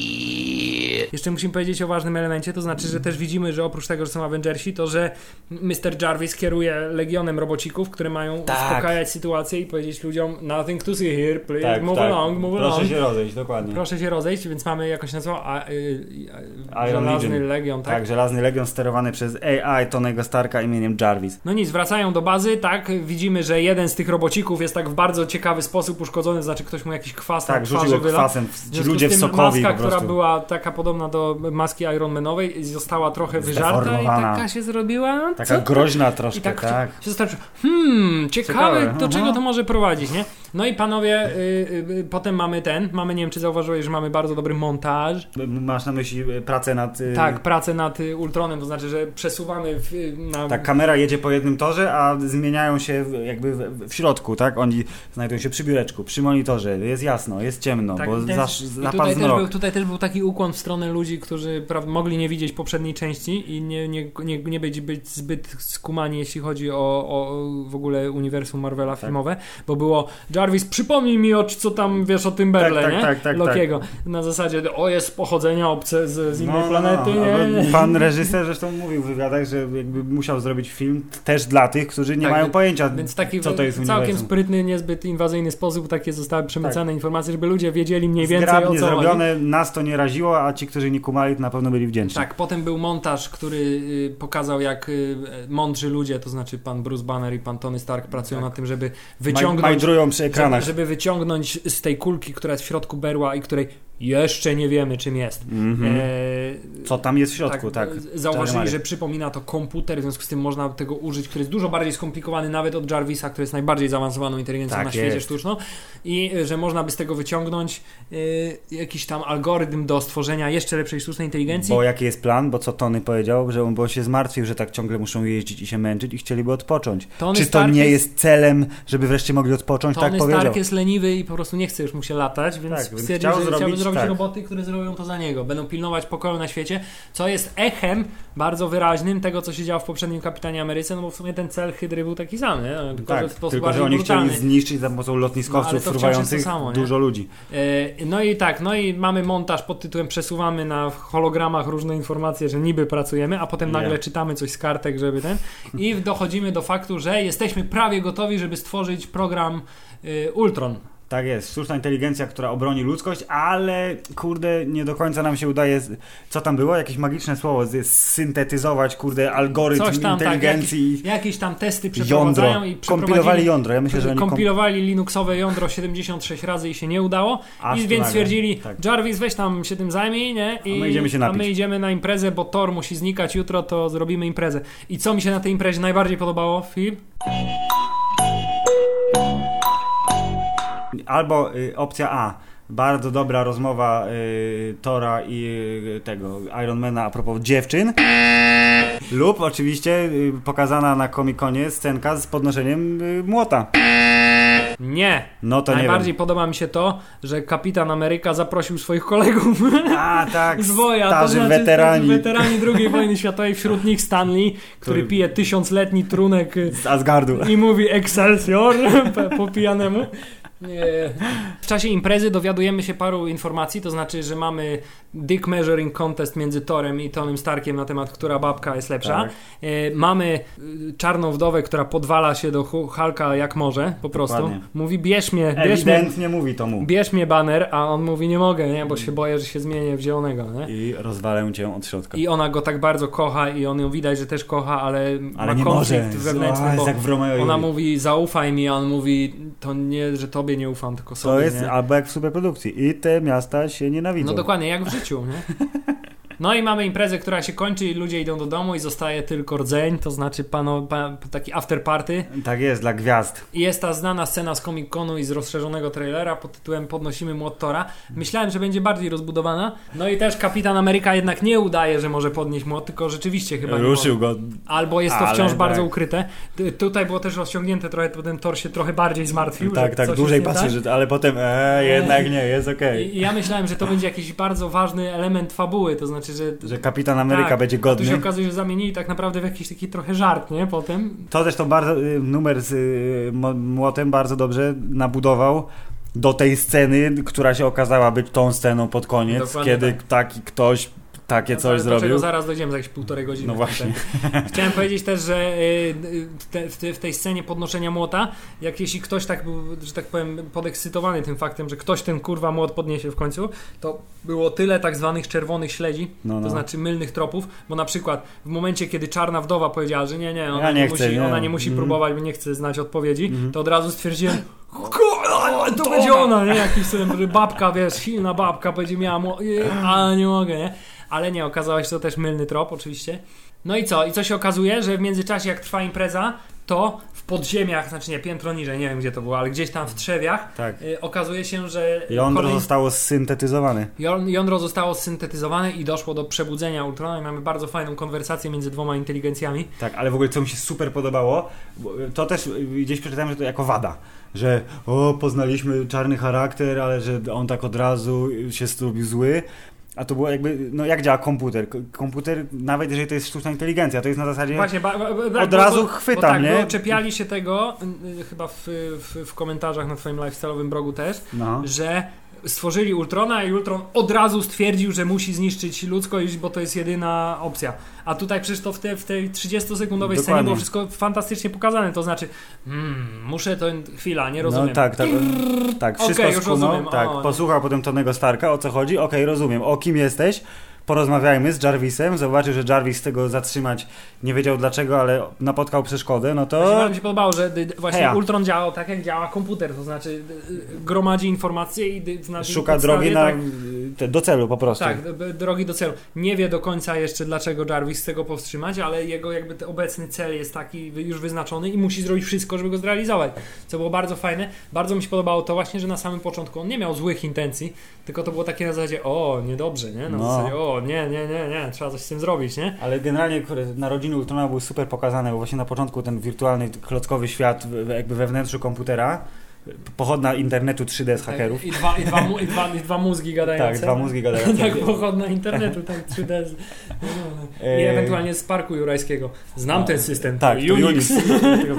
Jeszcze musimy powiedzieć o ważnym elemencie, to znaczy, że też widzimy, że oprócz tego, że są Avengersi, to że mister Jarvis kieruje legionem robocików, które mają tak. uspokajać sytuację i powiedzieć ludziom nothing to see here, please, tak, move tak. along, move Proszę along. Proszę się rozejść, dokładnie. Proszę się rozejść, więc mamy, jak on się nazywa, a, y, a, Żelazny Legion. Legion, tak? Tak, Żelazny Legion sterowany przez A I Tonego Starka imieniem Jarvis. No nic, wracają do bazy, tak, widzimy Widzimy, że jeden z tych robocików jest tak w bardzo ciekawy sposób uszkodzony, znaczy ktoś mu jakiś kwas tak, rzucił kwasem, w ludzie w Sokovii maska, po która była taka podobna do maski Ironmanowej, została trochę wyżarta i taka się zrobiła. Taka co? Groźna troszkę, I tak. tak. Się zastanawiam, hmm, ciekawe, ciekawe do czego to może prowadzić, nie? No i panowie, y, y, potem mamy ten, mamy, nie wiem czy zauważyłeś, że mamy bardzo dobry montaż. Masz na myśli pracę nad... Y... Tak, pracę nad Ultronem, to znaczy, że przesuwamy... W, na... Tak, kamera jedzie po jednym torze, a zmieniają się jakby w, w środku, tak? Oni znajdują się przy biureczku, przy monitorze, jest jasno, jest ciemno, tak, bo zapadł zmrok. Tutaj też był taki ukłon w stronę ludzi, którzy pra- mogli nie widzieć poprzedniej części i nie, nie, nie, nie być, być zbyt skumani, jeśli chodzi o, o w ogóle uniwersum Marvela filmowe, tak. bo było... Jarvis, przypomnij mi, o co tam wiesz o tym Berle, tak, nie? Tak, tak, Lokiego. Tak. Na zasadzie, o jest pochodzenia obce z, z innej no, planety. No, nie? Pan reżyser zresztą mówił w wywiadach, że jakby musiał zrobić film też dla tych, którzy nie tak, mają pojęcia, więc taki co to jest całkiem uniwersum. Sprytny, niezbyt inwazyjny sposób, takie zostały przemycane tak. informacje, żeby ludzie wiedzieli mniej więcej Zgrabnie o co zrobione, chodzi. Zrobione, nas to nie raziło, a ci, którzy nie kumali, to na pewno byli wdzięczni. Tak, potem był montaż, który pokazał, jak mądrzy ludzie, to znaczy pan Bruce Banner i pan Tony Stark pracują tak. nad tym, żeby wyciągnąć... Majdrują przy ekranach. Żeby wyciągnąć z tej kulki, która jest w środku berła i której jeszcze nie wiemy, czym jest. Mm-hmm. E, Co tam jest w środku, tak. tak. Zauważyli, że przypomina to komputer, w związku z tym można tego użyć, który jest dużo bardziej skomplikowany nawet od Jarvisa, który jest najbardziej zaawansowaną inteligencją tak na świecie jest. sztuczną i że można by z tego wyciągnąć y, jakiś tam algorytm do stworzenia jeszcze lepszej sztucznej inteligencji. Bo jaki jest plan? Bo co Tony powiedział, że on bo się zmartwił, że tak ciągle muszą jeździć i się męczyć i chcieliby odpocząć. Tony Czy Stark to nie jest celem, żeby wreszcie mogli odpocząć? Tony tak powiedział. Stark jest leniwy i po prostu nie chce już mu się latać, więc, tak, więc chciał że zrobić zrobić tak. roboty, które zrobią to za niego. Będą pilnować pokoju na świecie, co jest echem bardzo wyraźnym tego, co się działo w poprzednim Kapitanie Ameryce, no bo w sumie ten cel Hydry był taki sam, nie? Tylko, tak, że w sposób tylko, że oni brutalny. Chcieli zniszczyć za pomocą lotniskowców no, fruwających samo, dużo ludzi. Yy, no i tak, no i mamy montaż pod tytułem przesuwamy na hologramach różne informacje, że niby pracujemy, a potem nagle yeah. czytamy coś z kartek, żeby ten i dochodzimy do faktu, że jesteśmy prawie gotowi, żeby stworzyć program yy, Ultron. Tak jest, sztuczna inteligencja, która obroni ludzkość, ale kurde, nie do końca nam się udaje, co tam było, jakieś magiczne słowo, syntetyzować, kurde, algorytm Coś tam, inteligencji. Tak, jakieś, jakieś tam testy przeprowadzają jądro. i Kompilowali jądro, ja myślę, że oni kompilowali kom... linuxowe jądro siedemdziesiąt sześć razy i się nie udało, Aż i więc stwierdzili, tak. Jarvis weź tam się tym zajmij, nie? I a my idziemy się napić. A my idziemy na imprezę, bo Thor musi znikać jutro, to zrobimy imprezę. I co mi się na tej imprezie najbardziej podobało, Filip? Albo y, opcja A, bardzo dobra rozmowa y, Thora i y, tego Ironmana a propos dziewczyn, lub oczywiście y, pokazana na Comic-Conie scenka z podnoszeniem y, młota. Nie. No to najbardziej nie wiem. Podoba mi się to, że Kapitan Ameryka zaprosił swoich kolegów. A tak, z boja, starzy to znaczy, weterani. Weterani drugiej wojny światowej, wśród nich Stanley, który to... pije tysiącletni trunek z Asgardu i mówi Excelsior po pijanemu. Nie. W czasie imprezy dowiadujemy się paru informacji, to znaczy, że mamy dick measuring contest między Thorem i Tonym Starkiem na temat, która babka jest lepsza. Tak. Mamy czarną wdowę, która podwala się do Hulka jak może, po prostu. Dokładnie. Mówi, bierz mnie. Bierz Ewidentnie mnie, mówi to mu. Bierz mnie Banner, a on mówi, nie mogę, nie? Bo się boję, że się zmienię w zielonego. Nie? I rozwalę cię od środka. I ona go tak bardzo kocha i on ją widać, że też kocha, ale, ale ma konflikt wewnętrzny. O, bo jak w Romeo ona mówi, zaufaj mi, a on mówi, to nie, że tobie nie ufam, tylko sobie. To jest nie? albo jak w superprodukcji. I te miasta się nienawidzą. No dokładnie, jak w życiu, nie? No i mamy imprezę, która się kończy i ludzie idą do domu i zostaje tylko rdzeń, to znaczy pano, pan, taki after party. Tak jest, dla gwiazd. I jest ta znana scena z Comic-Conu i z rozszerzonego trailera pod tytułem Podnosimy młot Thora. Myślałem, że będzie bardziej rozbudowana. No i też Kapitan Ameryka jednak nie udaje, że może podnieść młot, tylko rzeczywiście chyba ruszył go. Albo jest to wciąż bardzo ukryte. Tutaj było też rozciągnięte trochę, ten Thor się trochę bardziej zmartwił. Tak, tak, dłużej patrzy, ale potem ee, jednak nie, jest okej. I ja myślałem, że to będzie jakiś bardzo ważny element fabuły, to znaczy, że... Że Kapitan Ameryka tak, będzie godny. Tu się okazuje, że zamienili tak naprawdę w jakiś taki trochę żart, nie? Potem. To też to bardzo, numer z y, młotem bardzo dobrze nabudował do tej sceny, która się okazała być tą sceną pod koniec. Dokładnie kiedy tak. taki ktoś takie coś do zrobił. Zaraz dojdziemy za jakieś półtorej godziny. No właśnie. Chciałem powiedzieć też, że w tej scenie podnoszenia młota, jak jeśli ktoś tak był, że tak powiem, podekscytowany tym faktem, że ktoś ten kurwa młot podniesie w końcu, to było tyle tak zwanych czerwonych śledzi, no, no. to znaczy mylnych tropów, bo na przykład w momencie, kiedy Czarna Wdowa powiedziała, że nie, nie, ona ja nie, nie chcę, musi, nie. Ona nie musi mm. próbować, bo nie chce znać odpowiedzi, mm. to od razu stwierdziłem, to będzie ona, nie? Jakiś sobie babka, wiesz, silna babka będzie miała młot, ale nie mogę, nie? Ale nie, okazało się to też mylny trop oczywiście. No i co? I co się okazuje? Że w międzyczasie jak trwa impreza, to w podziemiach, znaczy nie, piętro niżej, nie wiem gdzie to było, ale gdzieś tam w trzewiach tak. y, okazuje się, że... Jądro kolej... zostało zsyntetyzowane. Jądro zostało zsyntetyzowane i doszło do przebudzenia Ultrona i mamy bardzo fajną konwersację między dwoma inteligencjami. Tak, ale w ogóle co mi się super podobało, to też gdzieś przeczytałem, że to jako wada. Że o, poznaliśmy czarny charakter, ale że on tak od razu się zrobił zły. A to było jakby, no jak działa komputer? Komputer, nawet jeżeli to jest sztuczna inteligencja, to jest na zasadzie Właśnie, ba, ba, ba, od bo, razu chwytam, tak, nie? Bo czepiali się tego, y, chyba w, w, w komentarzach na twoim lifestyle'owym blogu też, no. że stworzyli Ultrona i Ultron od razu stwierdził, że musi zniszczyć ludzkość, bo to jest jedyna opcja. A tutaj przecież to w, te, w tej trzydziestosekundowej scenie było wszystko fantastycznie pokazane, to znaczy mm, muszę to, chwila, nie rozumiem. No tak, tak, Brrr, tak wszystko okay, skumał, tak, o, posłuchał nie. potem Tonego Starka, o co chodzi, okej, okay, rozumiem, o kim jesteś, porozmawiajmy z Jarvisem, zobaczył, że Jarvis tego zatrzymać nie wiedział dlaczego, ale napotkał przeszkodę, no to... Właśnie mi się podobało, że d- d- właśnie Heja. Ultron działał tak, jak działa komputer, to znaczy d- gromadzi informacje i... D- znaczy szuka drogi na... tak, te, do celu po prostu. Tak, d- drogi do celu. Nie wie do końca jeszcze, dlaczego Jarvis chce go powstrzymać, ale jego jakby obecny cel jest taki już wyznaczony i musi zrobić wszystko, żeby go zrealizować, co było bardzo fajne. Bardzo mi się podobało to właśnie, że na samym początku on nie miał złych intencji, tylko to było takie na zasadzie, o, niedobrze, nie? Na no. zasadzie, o, nie, nie, nie, nie, trzeba coś z tym zrobić, nie? Ale generalnie narodziny Ultrona były super pokazane, bo właśnie na początku ten wirtualny, klockowy świat jakby we wnętrzu komputera, pochodna internetu trzy D z hakerów. I dwa, i dwa, i dwa, i dwa mózgi gadające. Tak, dwa mózgi gadające. Tak, pochodna internetu, tak trzy D. Z... I ewentualnie z parku jurajskiego. Znam no, ten system. Tak, to Unix.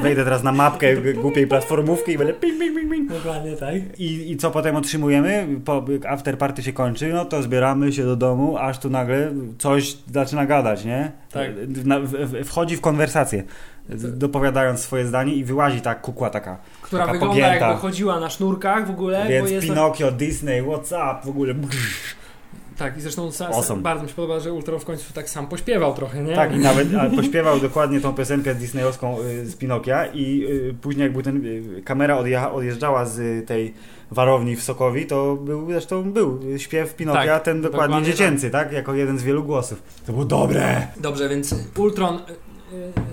Wejdę teraz na mapkę głupiej platformówki i będę ping, ping, ping, ping. Dokładnie tak. I, i co potem otrzymujemy? Po after party się kończy, no to zbieramy się do domu, aż tu nagle coś zaczyna gadać, nie? Tak. Na, w, w, wchodzi w konwersację. Dopowiadając swoje zdanie i wyłazi ta kukła taka, która taka wygląda pogięta. Jakby chodziła na sznurkach w ogóle. Więc bo jest Pinokio, tak... Disney, What's Up w ogóle. Tak i zresztą awesome. Bardzo mi się podoba, że Ultron w końcu tak sam pośpiewał trochę, nie? Tak i nawet pośpiewał dokładnie tą piosenkę disneyowską y, z Pinokia i y, później jakby ten y, kamera odjecha, odjeżdżała z y, tej warowni w Sokowi, to był zresztą był śpiew Pinokia, tak, ten dokładnie, dokładnie dziecięcy, tak. tak? Jako jeden z wielu głosów. To było dobre! Dobrze, więc Ultron...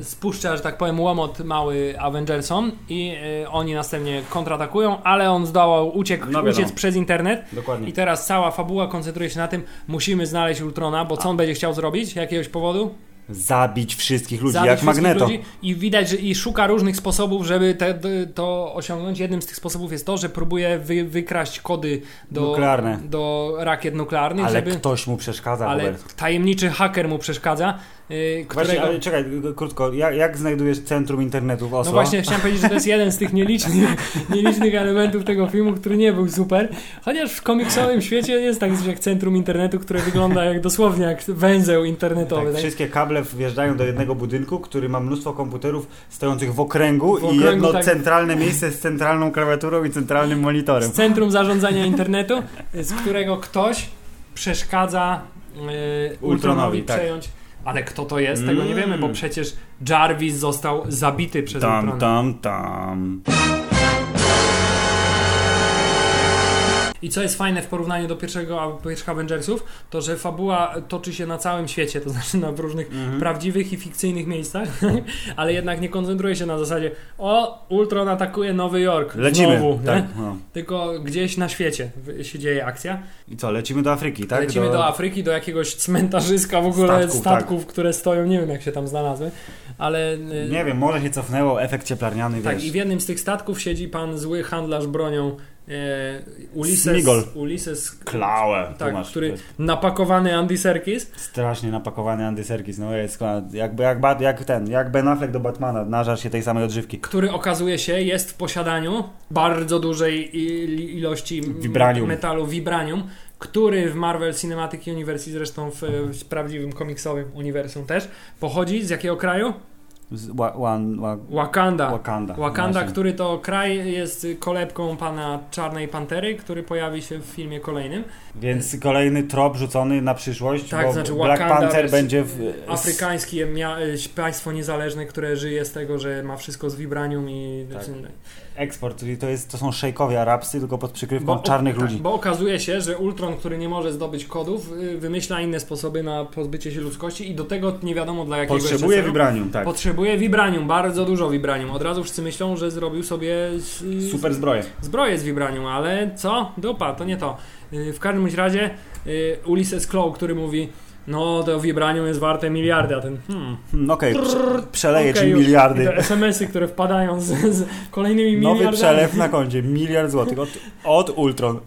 spuszcza, że tak powiem, łomot mały Avengersom i y, oni następnie kontratakują, ale on zdołał uciec, no uciec przez internet. Dokładnie. I teraz cała fabuła koncentruje się na tym, musimy znaleźć Ultrona, bo co on będzie chciał zrobić? Jakiegoś powodu? Zabić wszystkich ludzi, Zabić jak wszystkich Magneto. Ludzi. I widać, że i szuka różnych sposobów, żeby te, to osiągnąć. Jednym z tych sposobów jest to, że próbuje wy, wykraść kody do, do rakiet nuklearnych. Ale żeby... ktoś mu przeszkadza. Ale Hubert. Tajemniczy haker mu przeszkadza. Yy, którego... Właśnie, ale czekaj, krótko, jak, jak znajdujesz centrum internetu w Oslo? No właśnie, chciałem powiedzieć, że to jest jeden z tych nielicznych, nielicznych elementów tego filmu, który nie był super, chociaż w komiksowym świecie jest tak, jak centrum internetu, które wygląda jak dosłownie jak węzeł internetowy. Tak, tak? Wszystkie kable wjeżdżają do jednego budynku, który ma mnóstwo komputerów stojących w okręgu, w okręgu i jedno tak... centralne miejsce z centralną klawiaturą i centralnym monitorem. Z centrum zarządzania internetu, z którego ktoś przeszkadza yy, Ultronowi, Ultronowi tak. przejąć. Ale kto to jest? Tego mm. nie wiemy, bo przecież Jarvis został zabity przez Ultrona. Tam, tam, tam. I co jest fajne w porównaniu do pierwszego, pierwszych Avengersów, to że fabuła toczy się na całym świecie, to znaczy na różnych mm-hmm. prawdziwych i fikcyjnych miejscach, ale jednak nie koncentruje się na zasadzie o, Ultron atakuje Nowy Jork, lecimy, znowu, tak, no. Tylko gdzieś na świecie się dzieje akcja. I co, lecimy do Afryki, tak? Lecimy do, do Afryki, do jakiegoś cmentarzyska w ogóle statków, statków tak. które stoją, nie wiem jak się tam znalazły, ale... Nie wiem, może się cofnęło, efekt cieplarniany, tak, wiesz. I w jednym z tych statków siedzi pan zły handlarz bronią Ulises Klaue, tak, który napakowany Andy Serkis, strasznie napakowany Andy Serkis, no jest jak, jak, jak ten, jak Ben Affleck do Batmana, nażarł się tej samej odżywki, który okazuje się jest w posiadaniu bardzo dużej ilości vibranium. metalu Vibranium, który w Marvel Cinematic Universe, zresztą w, w prawdziwym komiksowym uniwersum też, pochodzi z jakiego kraju? Wa- wan- wa- Wakanda, Wakanda, Wakanda który to kraj jest kolebką pana Czarnej Pantery, który pojawi się w filmie kolejnym. Więc kolejny trop rzucony na przyszłość, tak, bo znaczy Black Wakanda Panther będzie... W... Afrykański państwo niezależne, które żyje z tego, że ma wszystko z vibranium i... Tak. Eksport, czyli to, jest, to są szejkowie arabscy, tylko pod przykrywką bo, czarnych tak, ludzi. Bo okazuje się, że Ultron, który nie może zdobyć kodów, wymyśla inne sposoby na pozbycie się ludzkości i do tego nie wiadomo dla jakiego... Potrzebuje vibranium, tak. Potrzebuje vibranium, bardzo dużo vibranium. Od razu wszyscy myślą, że zrobił sobie... Z, super zbroję. Zbroję z vibranium, ale co? Dupa, to nie to. W każdym razie Ulysses Klaue, który mówi... No, to vibranium jest warte miliardy, a ten... Hmm. Okej, okay, prze- przeleje okay, ci miliardy. I te es em esy, które wpadają z, z kolejnymi miliardami. Nowy przelew na koncie, miliard złotych od, od Ultron.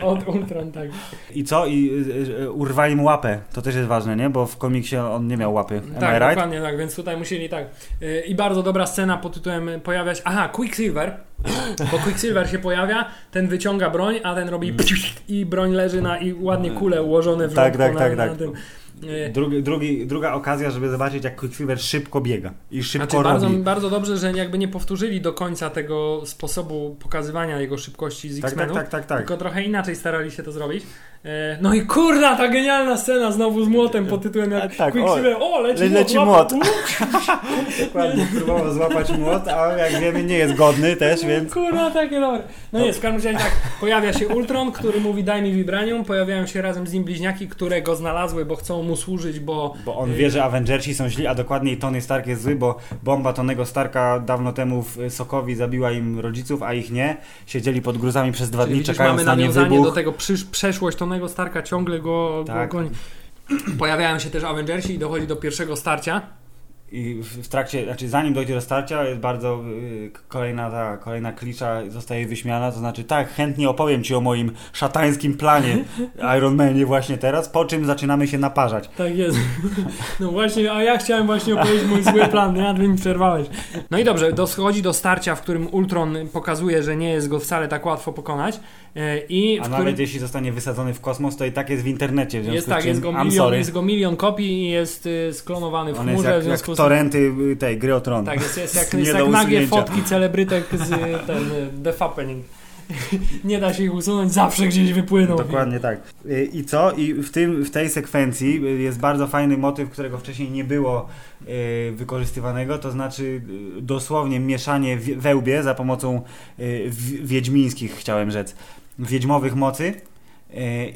Od Ultron, tak. I co? I urwali mu łapę. To też jest ważne, nie? Bo w komiksie on nie miał łapy. Am tak, I right? Dokładnie tak, więc tutaj musieli tak. I bardzo dobra scena pod tytułem pojawia się... Aha, Quicksilver. Bo Quicksilver się pojawia, ten wyciąga broń, a ten robi i broń leży na i ładnie kule ułożone w tak, tak, na, tak, na tym. Drugi, drugi, druga okazja, żeby zobaczyć, jak Quicksilver szybko biega i szybko znaczy, robi. Bardzo, bardzo dobrze, że jakby nie powtórzyli do końca tego sposobu pokazywania jego szybkości z X-Menu, tak, tak, tak, tak, tak. tylko trochę inaczej starali się to zrobić. No i kurna, ta genialna scena znowu z młotem pod tytułem jak tak, Quicksilver, o, o leci, leci młot. młot. Dokładnie, próbował złapać młot, a jak wiemy nie jest godny też, więc... Kurna, takie dobre. No nie, w każdym razie tak, pojawia się Ultron, który mówi daj mi vibranium, pojawiają się razem z nim bliźniaki, które go znalazły, bo chcą mu służyć, bo... Bo on wie, że Avengersi są źli, a dokładniej Tony Stark jest zły, bo bomba Tonego Starka dawno temu w Sokowi zabiła im rodziców, a ich nie. Siedzieli pod gruzami przez dwa Czyli dni, widzisz, czekając na nie wybuch. Mamy nawiązanie do tego, przysz- przeszłość Tonego Starka ciągle go, tak. go goni. Pojawiają się też Avengersi i dochodzi do pierwszego starcia. I w trakcie, znaczy zanim dojdzie do starcia, jest bardzo yy, kolejna ta, kolejna klisza zostaje wyśmiana, to znaczy tak, chętnie opowiem ci o moim szatańskim planie Iron Manie właśnie teraz, po czym zaczynamy się naparzać. Tak jest. No właśnie, a ja chciałem właśnie opowiedzieć mój zły plan, nie? A ty mi przerwałeś. No i dobrze, dochodzi do starcia, w którym Ultron pokazuje, że nie jest go wcale tak łatwo pokonać. I w a nawet którym... jeśli zostanie wysadzony w kosmos, to i tak jest w internecie. W związku jest z tak, czym... jest, go milion, jest go milion kopii i jest y, sklonowany w On chmurze. Jak, w związku jak torenty tej gry o tron. Tak, jest, jest jak, jest jak nagie fotki celebrytek z ten, The Fappening. Nie da się ich usunąć, zawsze gdzieś wypłyną. Dokładnie tak. I co? I w, tym, w tej sekwencji jest bardzo fajny motyw, którego wcześniej nie było wykorzystywanego, to znaczy dosłownie mieszanie we łbie za pomocą wiedźmińskich, chciałem rzec, wiedźmowych mocy.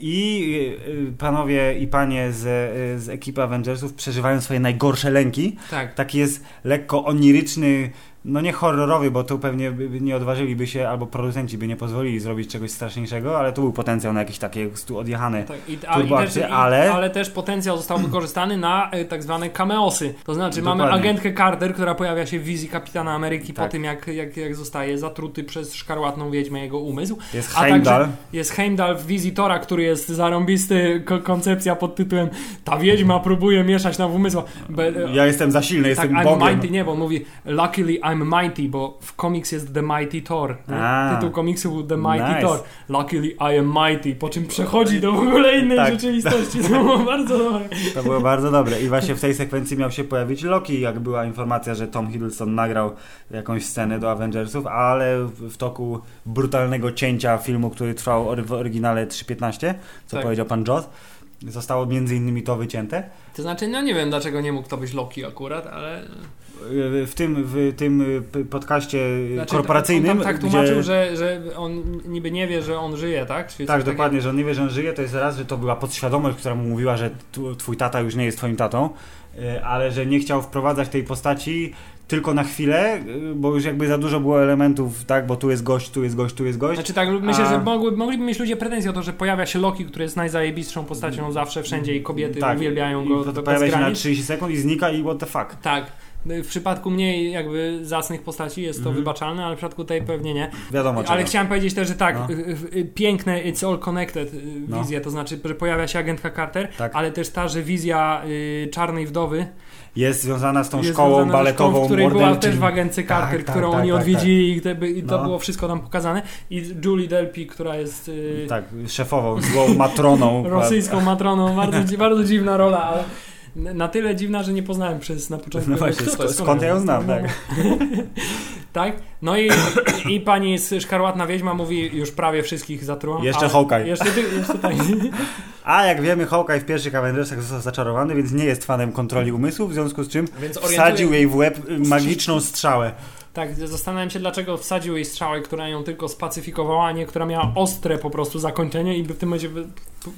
I panowie i panie z, z ekipy Avengersów przeżywają swoje najgorsze lęki. Tak. Taki jest lekko oniryczny, no nie horrorowy, bo tu pewnie nie odważyliby się, albo producenci by nie pozwolili zrobić czegoś straszniejszego, ale tu był potencjał na jakieś takie tu odjechane tak, i, a, i akcje, też, i, ale... ale też potencjał został wykorzystany na y, tak zwane cameosy. To znaczy Dokładnie. Mamy agentkę Carter, która pojawia się w wizji Kapitana Ameryki tak. po tym, jak, jak, jak zostaje zatruty przez szkarłatną wiedźmę jego umysł. Jest a Heimdall. Także jest Heimdall w wizji Thora, który jest zarąbisty, ko- koncepcja pod tytułem ta wiedźma próbuje mieszać nam w umysłach. Ja jestem za silny, tak, jestem bogiem. I'm mighty, nie, bo mówi luckily I'm mighty, bo w komiks jest The Mighty Thor. A, tytuł komiksu był The Mighty nice. Thor. Luckily I am mighty, po czym przechodzi do w ogóle innej tak. rzeczywistości. To było bardzo dobre. To było bardzo dobre. I właśnie w tej sekwencji miał się pojawić Loki, jak była informacja, że Tom Hiddleston nagrał jakąś scenę do Avengersów, ale w toku brutalnego cięcia filmu, który trwał w oryginale trzy piętnaście, co tak. powiedział pan Joss, zostało między innymi to wycięte. To znaczy, no nie wiem, dlaczego nie mógł to być Loki akurat, ale... w tym, w tym podcaście znaczy, korporacyjnym. On tam tak tłumaczył, gdzie... że, że on niby nie wie, że on żyje, tak? Czyli tak, dokładnie, takiego... że on nie wie, że on żyje. To jest raz, że to była podświadomość, która mu mówiła, że twój tata już nie jest twoim tatą, ale że nie chciał wprowadzać tej postaci tylko na chwilę, bo już jakby za dużo było elementów, tak, bo tu jest gość, tu jest gość, tu jest gość. Znaczy tak, myślę, a... że mogły, mogliby mieć ludzie pretensje o to, że pojawia się Loki, który jest najzajebistszą postacią zawsze, wszędzie i kobiety tak, uwielbiają go. I to, to pojawia się na trzydzieści sekund i znika i what the fuck. Tak. W przypadku mniej jakby zacnych postaci jest to mm-hmm. wybaczalne, ale w przypadku tej pewnie nie. Wiadomo. Ale czego. Chciałem powiedzieć też, że tak, no. piękne it's all connected wizja, no. to znaczy, że pojawia się agentka Carter, tak. ale też ta, że wizja y, Czarnej Wdowy jest związana z tą szkołą baletową, szkołą, w której morderczym. Była też w agencji Carter, tak, tak, którą tak, oni tak, odwiedzili tak, tak. i to no. było wszystko tam pokazane. I Julie Delpy, która jest... Yy... Tak, szefową, złą matroną. rosyjską matroną, bardzo, bardzo dziwna rola, ale... Na tyle dziwna, że nie poznałem przez na początku. No właśnie, sk- skąd ja ją znam, tak. tak? No i, i pani Szkarłatna Wiedźma mówi, już prawie wszystkich zatrułam. Jeszcze Hawkeye. Jeszcze, jeszcze tak. A jak wiemy, Hawkeye w pierwszych Avengersach został zaczarowany, więc nie jest fanem kontroli umysłu, w związku z czym orientuje... wsadził jej w łeb magiczną strzałę. Tak, zastanawiam się, dlaczego wsadził jej strzałę, która ją tylko spacyfikowała, a nie która miała ostre po prostu zakończenie i w tym momencie by, p-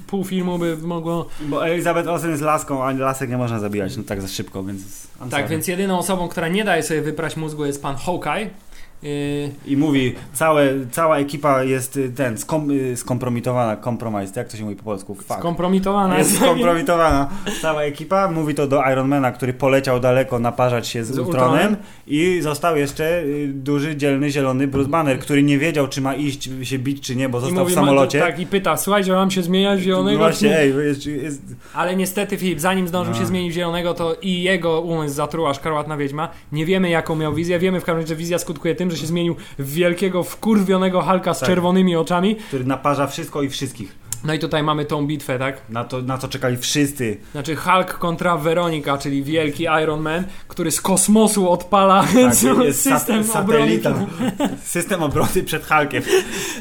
pół filmu by mogło... Bo Elizabeth Olsen jest laską, a lasek nie można zabijać no tak za szybko, więc... I'm tak, sorry. Więc jedyną osobą, która nie daje sobie wyprać mózgu jest pan Hawkeye. Yy... I mówi, całe, cała ekipa jest ten, skom, skompromitowana, compromised, jak to się mówi po polsku? Fuck. Skompromitowana. Jest skompromitowana. Cała ekipa, mówi to do Ironmana, który poleciał daleko naparzać się z, z Ultronem, Ultronem i został jeszcze duży, dzielny, zielony Bruce Banner, który nie wiedział, czy ma iść się bić, czy nie, bo został mówi, w samolocie. Tak, i pyta, słuchaj, że mam się zmieniać w zielonego? Właśnie, ej, jest, jest... Ale niestety, Filip, zanim zdążył no. się zmienić w zielonego, to i jego umysł zatruła Szkarłatna Wiedźma. Nie wiemy, jaką miał wizję, wiemy w każdym razie, że wizja skutkuje tym, że się zmienił w wielkiego, wkurwionego Hulka z tak. czerwonymi oczami. Który naparza wszystko i wszystkich. No i tutaj mamy tą bitwę, tak? Na to, na to czekali wszyscy. Znaczy Hulk kontra Veronika, czyli wielki Iron Man, który z kosmosu odpala tak, system sat- obrony. System obrony przed Hulkiem.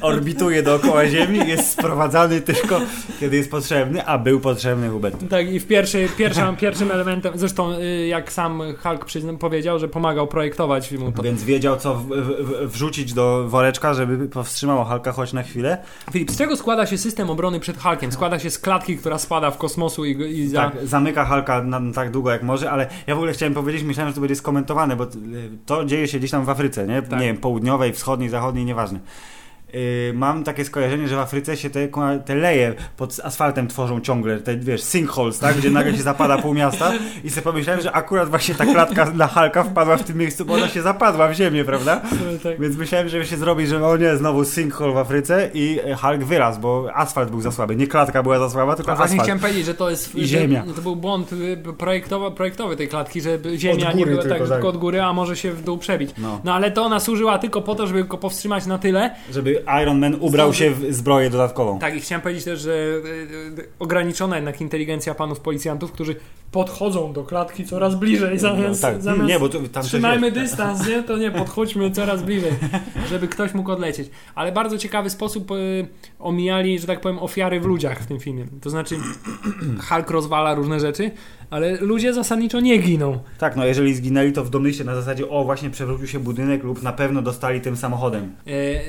Orbituje dookoła Ziemi, jest sprowadzany tylko, kiedy jest potrzebny, a był potrzebny Hubert. Tak i w pierwszy, pierwszym, pierwszym elementem, zresztą jak sam Hulk przyznał, powiedział, że pomagał projektować mu to. Więc wiedział, co w, w, wrzucić do woreczka, żeby powstrzymało Hulka choć na chwilę. Filip, z czego składa się system obrony przed Hulkiem? Składa się z klatki, która spada w kosmosu i, i za... tak, zamyka Hulka na, na tak długo jak może, ale ja w ogóle chciałem powiedzieć, myślałem, że to będzie skomentowane, bo to dzieje się gdzieś tam w Afryce, nie? Tak. Nie wiem, południowej, wschodniej, zachodniej, nieważne. Mam takie skojarzenie, że w Afryce się te, te leje pod asfaltem tworzą ciągle, te wiesz, sinkholes, tak? Gdzie nagle się zapada pół miasta i sobie pomyślałem, że akurat właśnie ta klatka na Hulka wpadła w tym miejscu, bo ona się zapadła w ziemię, prawda? Tak. Więc myślałem, żeby się zrobić, że o nie, znowu sinkhole w Afryce i Hulk wyraz, bo asfalt był za słaby, nie klatka była za słaba, tylko asfalt. Właśnie chciałem powiedzieć, że to jest i ziemia. To był błąd projektowy, projektowy tej klatki, że ziemia nie była tylko, tak, tak. tylko od góry, a może się w dół przebić. No. no ale to ona służyła tylko po to, żeby go powstrzymać na tyle, żeby Iron Man ubrał się w zbroję dodatkową. Tak, i chciałem powiedzieć też, że ograniczona jednak inteligencja panów policjantów, którzy podchodzą do klatki coraz bliżej, zamiast, tak. zamiast nie, bo tu, tam trzymajmy dystans, nie? To nie, podchodźmy coraz bliżej, żeby ktoś mógł odlecieć. Ale bardzo ciekawy sposób omijali, że tak powiem, ofiary w ludziach w tym filmie. To znaczy Hulk rozwala różne rzeczy, ale ludzie zasadniczo nie giną. Tak, no jeżeli zginęli, to w domyśle na zasadzie o, właśnie przewrócił się budynek lub na pewno dostali tym samochodem.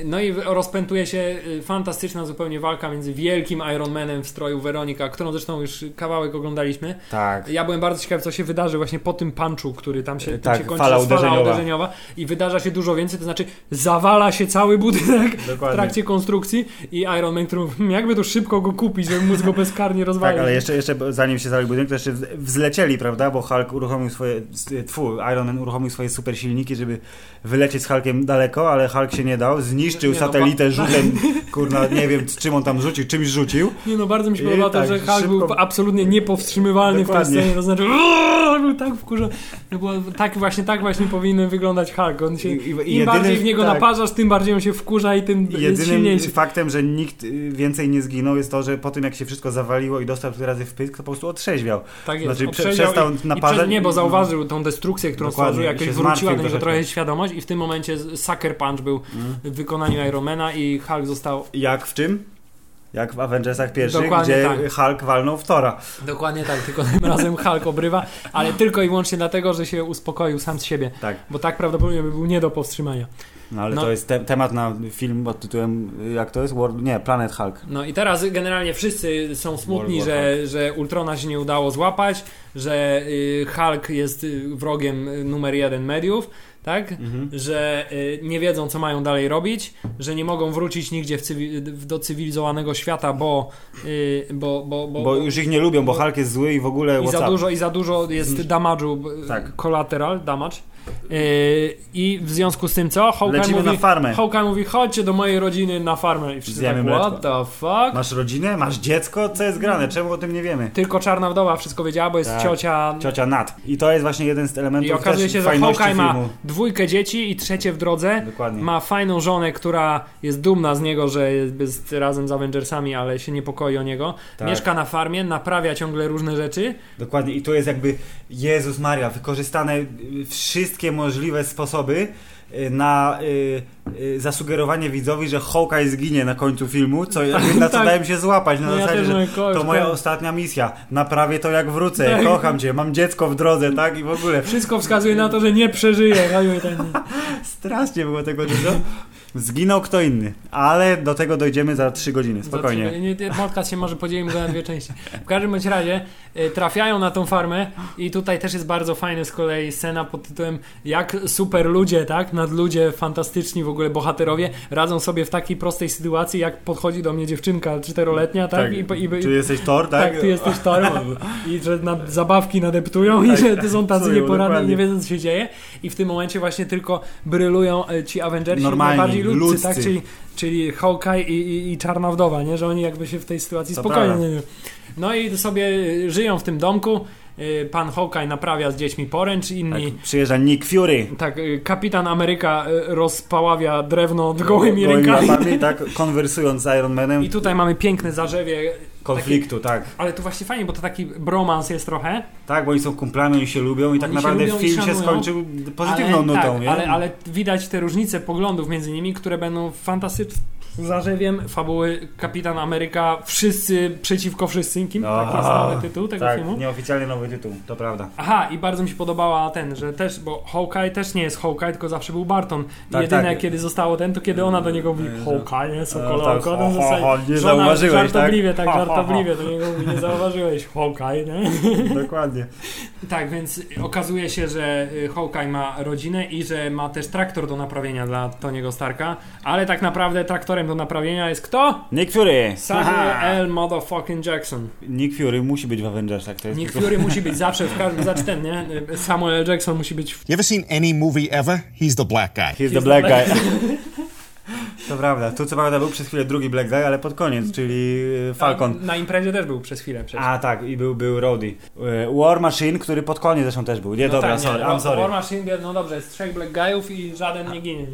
No i rozpętuje się fantastyczna zupełnie walka między wielkim Iron Manem w stroju Weronika, którą zresztą już kawałek oglądaliśmy. Tak. Ja byłem bardzo ciekaw, co się wydarzy właśnie po tym punchu, który tam się, tam tak, się kończy, fala uderzeniowa. fala uderzeniowa i wydarza się dużo więcej, to znaczy zawala się cały budynek. Dokładnie. W trakcie konstrukcji i Iron Man, który jakby to szybko go kupić, żeby móc go bezkarnie rozwalić. Tak, ale jeszcze, jeszcze zanim się zawalił budynek, to jeszcze wzlecieli, prawda, bo Hulk uruchomił swoje tfu, Iron Man uruchomił swoje super silniki, żeby wylecieć z Hulkiem daleko, ale Hulk się nie dał, zniszczył nie, nie, satelitę Litę rzutem, kurna, nie wiem czym on tam rzucił, czymś rzucił. Nie no, bardzo mi się podobało tak, to, że Hulk szybko... był absolutnie niepowstrzymywalny dokładnie. W tej scenie, to znaczy był tak wkurzony, no bo tak właśnie, tak właśnie powinien wyglądać Hulk. On się, I, i, Im jedynym, bardziej w niego tak. naparzasz, tym bardziej on się wkurza i tym jedynym jest silniejszy. Faktem, że nikt więcej nie zginął jest to, że po tym jak się wszystko zawaliło i dostał tyle razy w pysk, to po prostu otrzeźwiał. Tak jest, znaczy, prze, przestał i, naparzać. I nie, bo zauważył tą destrukcję, którą stworzył, jakoś wróciła do niego trochę świadomość i w tym momencie Sucker Punch był mm. w wykonaniu Iron Man i Hulk został... Jak w czym? jak w Avengersach pierwszych, dokładnie gdzie tak. Hulk walnął w Thora. Dokładnie tak, tylko tym razem Hulk obrywa, ale tylko i wyłącznie dlatego, że się uspokoił sam z siebie, tak. Bo tak prawdopodobnie by był nie do powstrzymania. No ale no. To jest te- temat na film pod tytułem, jak to jest? World... Nie, Planet Hulk. No i teraz generalnie wszyscy są smutni, że, że Ultrona się nie udało złapać, że Hulk jest wrogiem numer jeden mediów, tak? Mhm. Że y, nie wiedzą, co mają dalej robić, że nie mogą wrócić nigdzie w cywi- do cywilizowanego świata, bo, y, bo, bo, bo... Bo już ich nie lubią, bo, bo Hulk jest zły i w ogóle... I za dużo, i za dużo jest damage'u, tak. Collateral damage. Yy, I w związku z tym co? Hawkeye mówi, na farmę. Hawkeye mówi, chodźcie do mojej rodziny na farmę. I wszyscy tak, what the fuck? Masz rodzinę? Masz dziecko? Co jest grane? Czemu o tym nie wiemy? Tylko Czarna Wdowa wszystko wiedziała, bo jest tak. ciocia... Ciocia Nat. I to jest właśnie jeden z elementów. I okazuje się, że Hawkeye ma dwójkę dzieci i trzecie w drodze. Dokładnie. Ma fajną żonę, która jest dumna z niego, że jest razem z Avengersami, ale się niepokoi o niego. Tak. Mieszka na farmie, naprawia ciągle różne rzeczy. Dokładnie. I to jest jakby, Jezus Maria, wykorzystane wszystkie wszystkie możliwe sposoby na y, y, zasugerowanie widzowi, że Hawkeye zginie na końcu filmu, co, na co tak. dałem się złapać na no zasadzie, ja że mówię, kogoś, to moja tak. ostatnia misja, naprawię to jak wrócę, tak. kocham cię, mam dziecko w drodze, tak i w ogóle. Wszystko wskazuje na to, że nie przeżyję. Strasznie było tego dużo. Zginął kto inny, ale do tego dojdziemy za trzy godziny, spokojnie. Podcast się może podzielimy go na dwie części. W każdym bądź razie y, trafiają na tą farmę i tutaj też jest bardzo fajna z kolei scena pod tytułem jak super ludzie, tak, nadludzie, fantastyczni w ogóle bohaterowie radzą sobie w takiej prostej sytuacji, jak podchodzi do mnie dziewczynka czteroletnia, tak? tak. I, i, i, czy jesteś Thor, tak? Tak, ty jesteś Thor. I że nad, zabawki nadeptują tak, i że ty są tacy nieporadni, nie wiedzą co się dzieje i w tym momencie właśnie tylko brylują ci Avengersi. Normalnie. Ludcy, tak? Czyli, czyli Hawkeye i, i, i Czarna Wdowa, nie? Że oni jakby się w tej sytuacji to spokojnie... Prawie. No i sobie żyją w tym domku. Pan Hawkeye naprawia z dziećmi poręcz, inni... Tak, przyjeżdża Nick Fury. Tak, Kapitan Ameryka rozpaławia drewno gołymi rękami. Gołymi tak, konwersując z Iron Manem. I tutaj mamy piękne zarzewie... Konfliktu, taki, tak. Ale to właśnie fajnie, bo to taki bromans jest trochę. Tak, bo oni są kumplami, oni się lubią i tak naprawdę film się skończył pozytywną nutą. Tak, nie? Ale, ale widać te różnice poglądów między nimi, które będą fantastyczne. Zarzewiem fabuły Kapitan Ameryka wszyscy przeciwko wszystkim. No, tak jest nowy tytuł tego tak, filmu. Tak, nieoficjalnie nowy tytuł, to prawda. Aha, i bardzo mi się podobała ten, że też, bo Hawkeye też nie jest Hawkeye, tylko zawsze był Barton. Tak, jedyne tak. kiedy zostało ten, to kiedy ona do niego mówi Hawkeye, nie, Sokolonko. No, tak, no, ho, ho, ho, nie zauważyłeś, żartobliwie, tak? Tak, żartobliwie ho, ho, ho. do niego mówi, nie zauważyłeś Hawkeye, nie? Dokładnie. Tak, więc okazuje się, że Hawkeye ma rodzinę i że ma też traktor do naprawienia dla Tony'ego Starka, ale tak naprawdę traktorem do naprawienia jest kto? Nick Fury. Samuel L. motherfucking Jackson. Nick Fury musi być w Avengersach. To jest Nick tylko... Fury musi być zawsze w każdym zacztem, nie? Samuel L. Jackson musi być. You ever seen any movie ever? He's the black guy. He's, He's the black, black guy. To prawda. Tu co prawda był przez chwilę drugi black guy, ale pod koniec, czyli Falcon. Na, na imprezie też był przez chwilę przecież. A tak, i był, był Rhodey. War Machine, który pod koniec zresztą też był. Nie, no dobra, tak, sorry, nie, I'm sorry. War Machine, no dobrze, jest trzech black guyów i żaden nie ginie.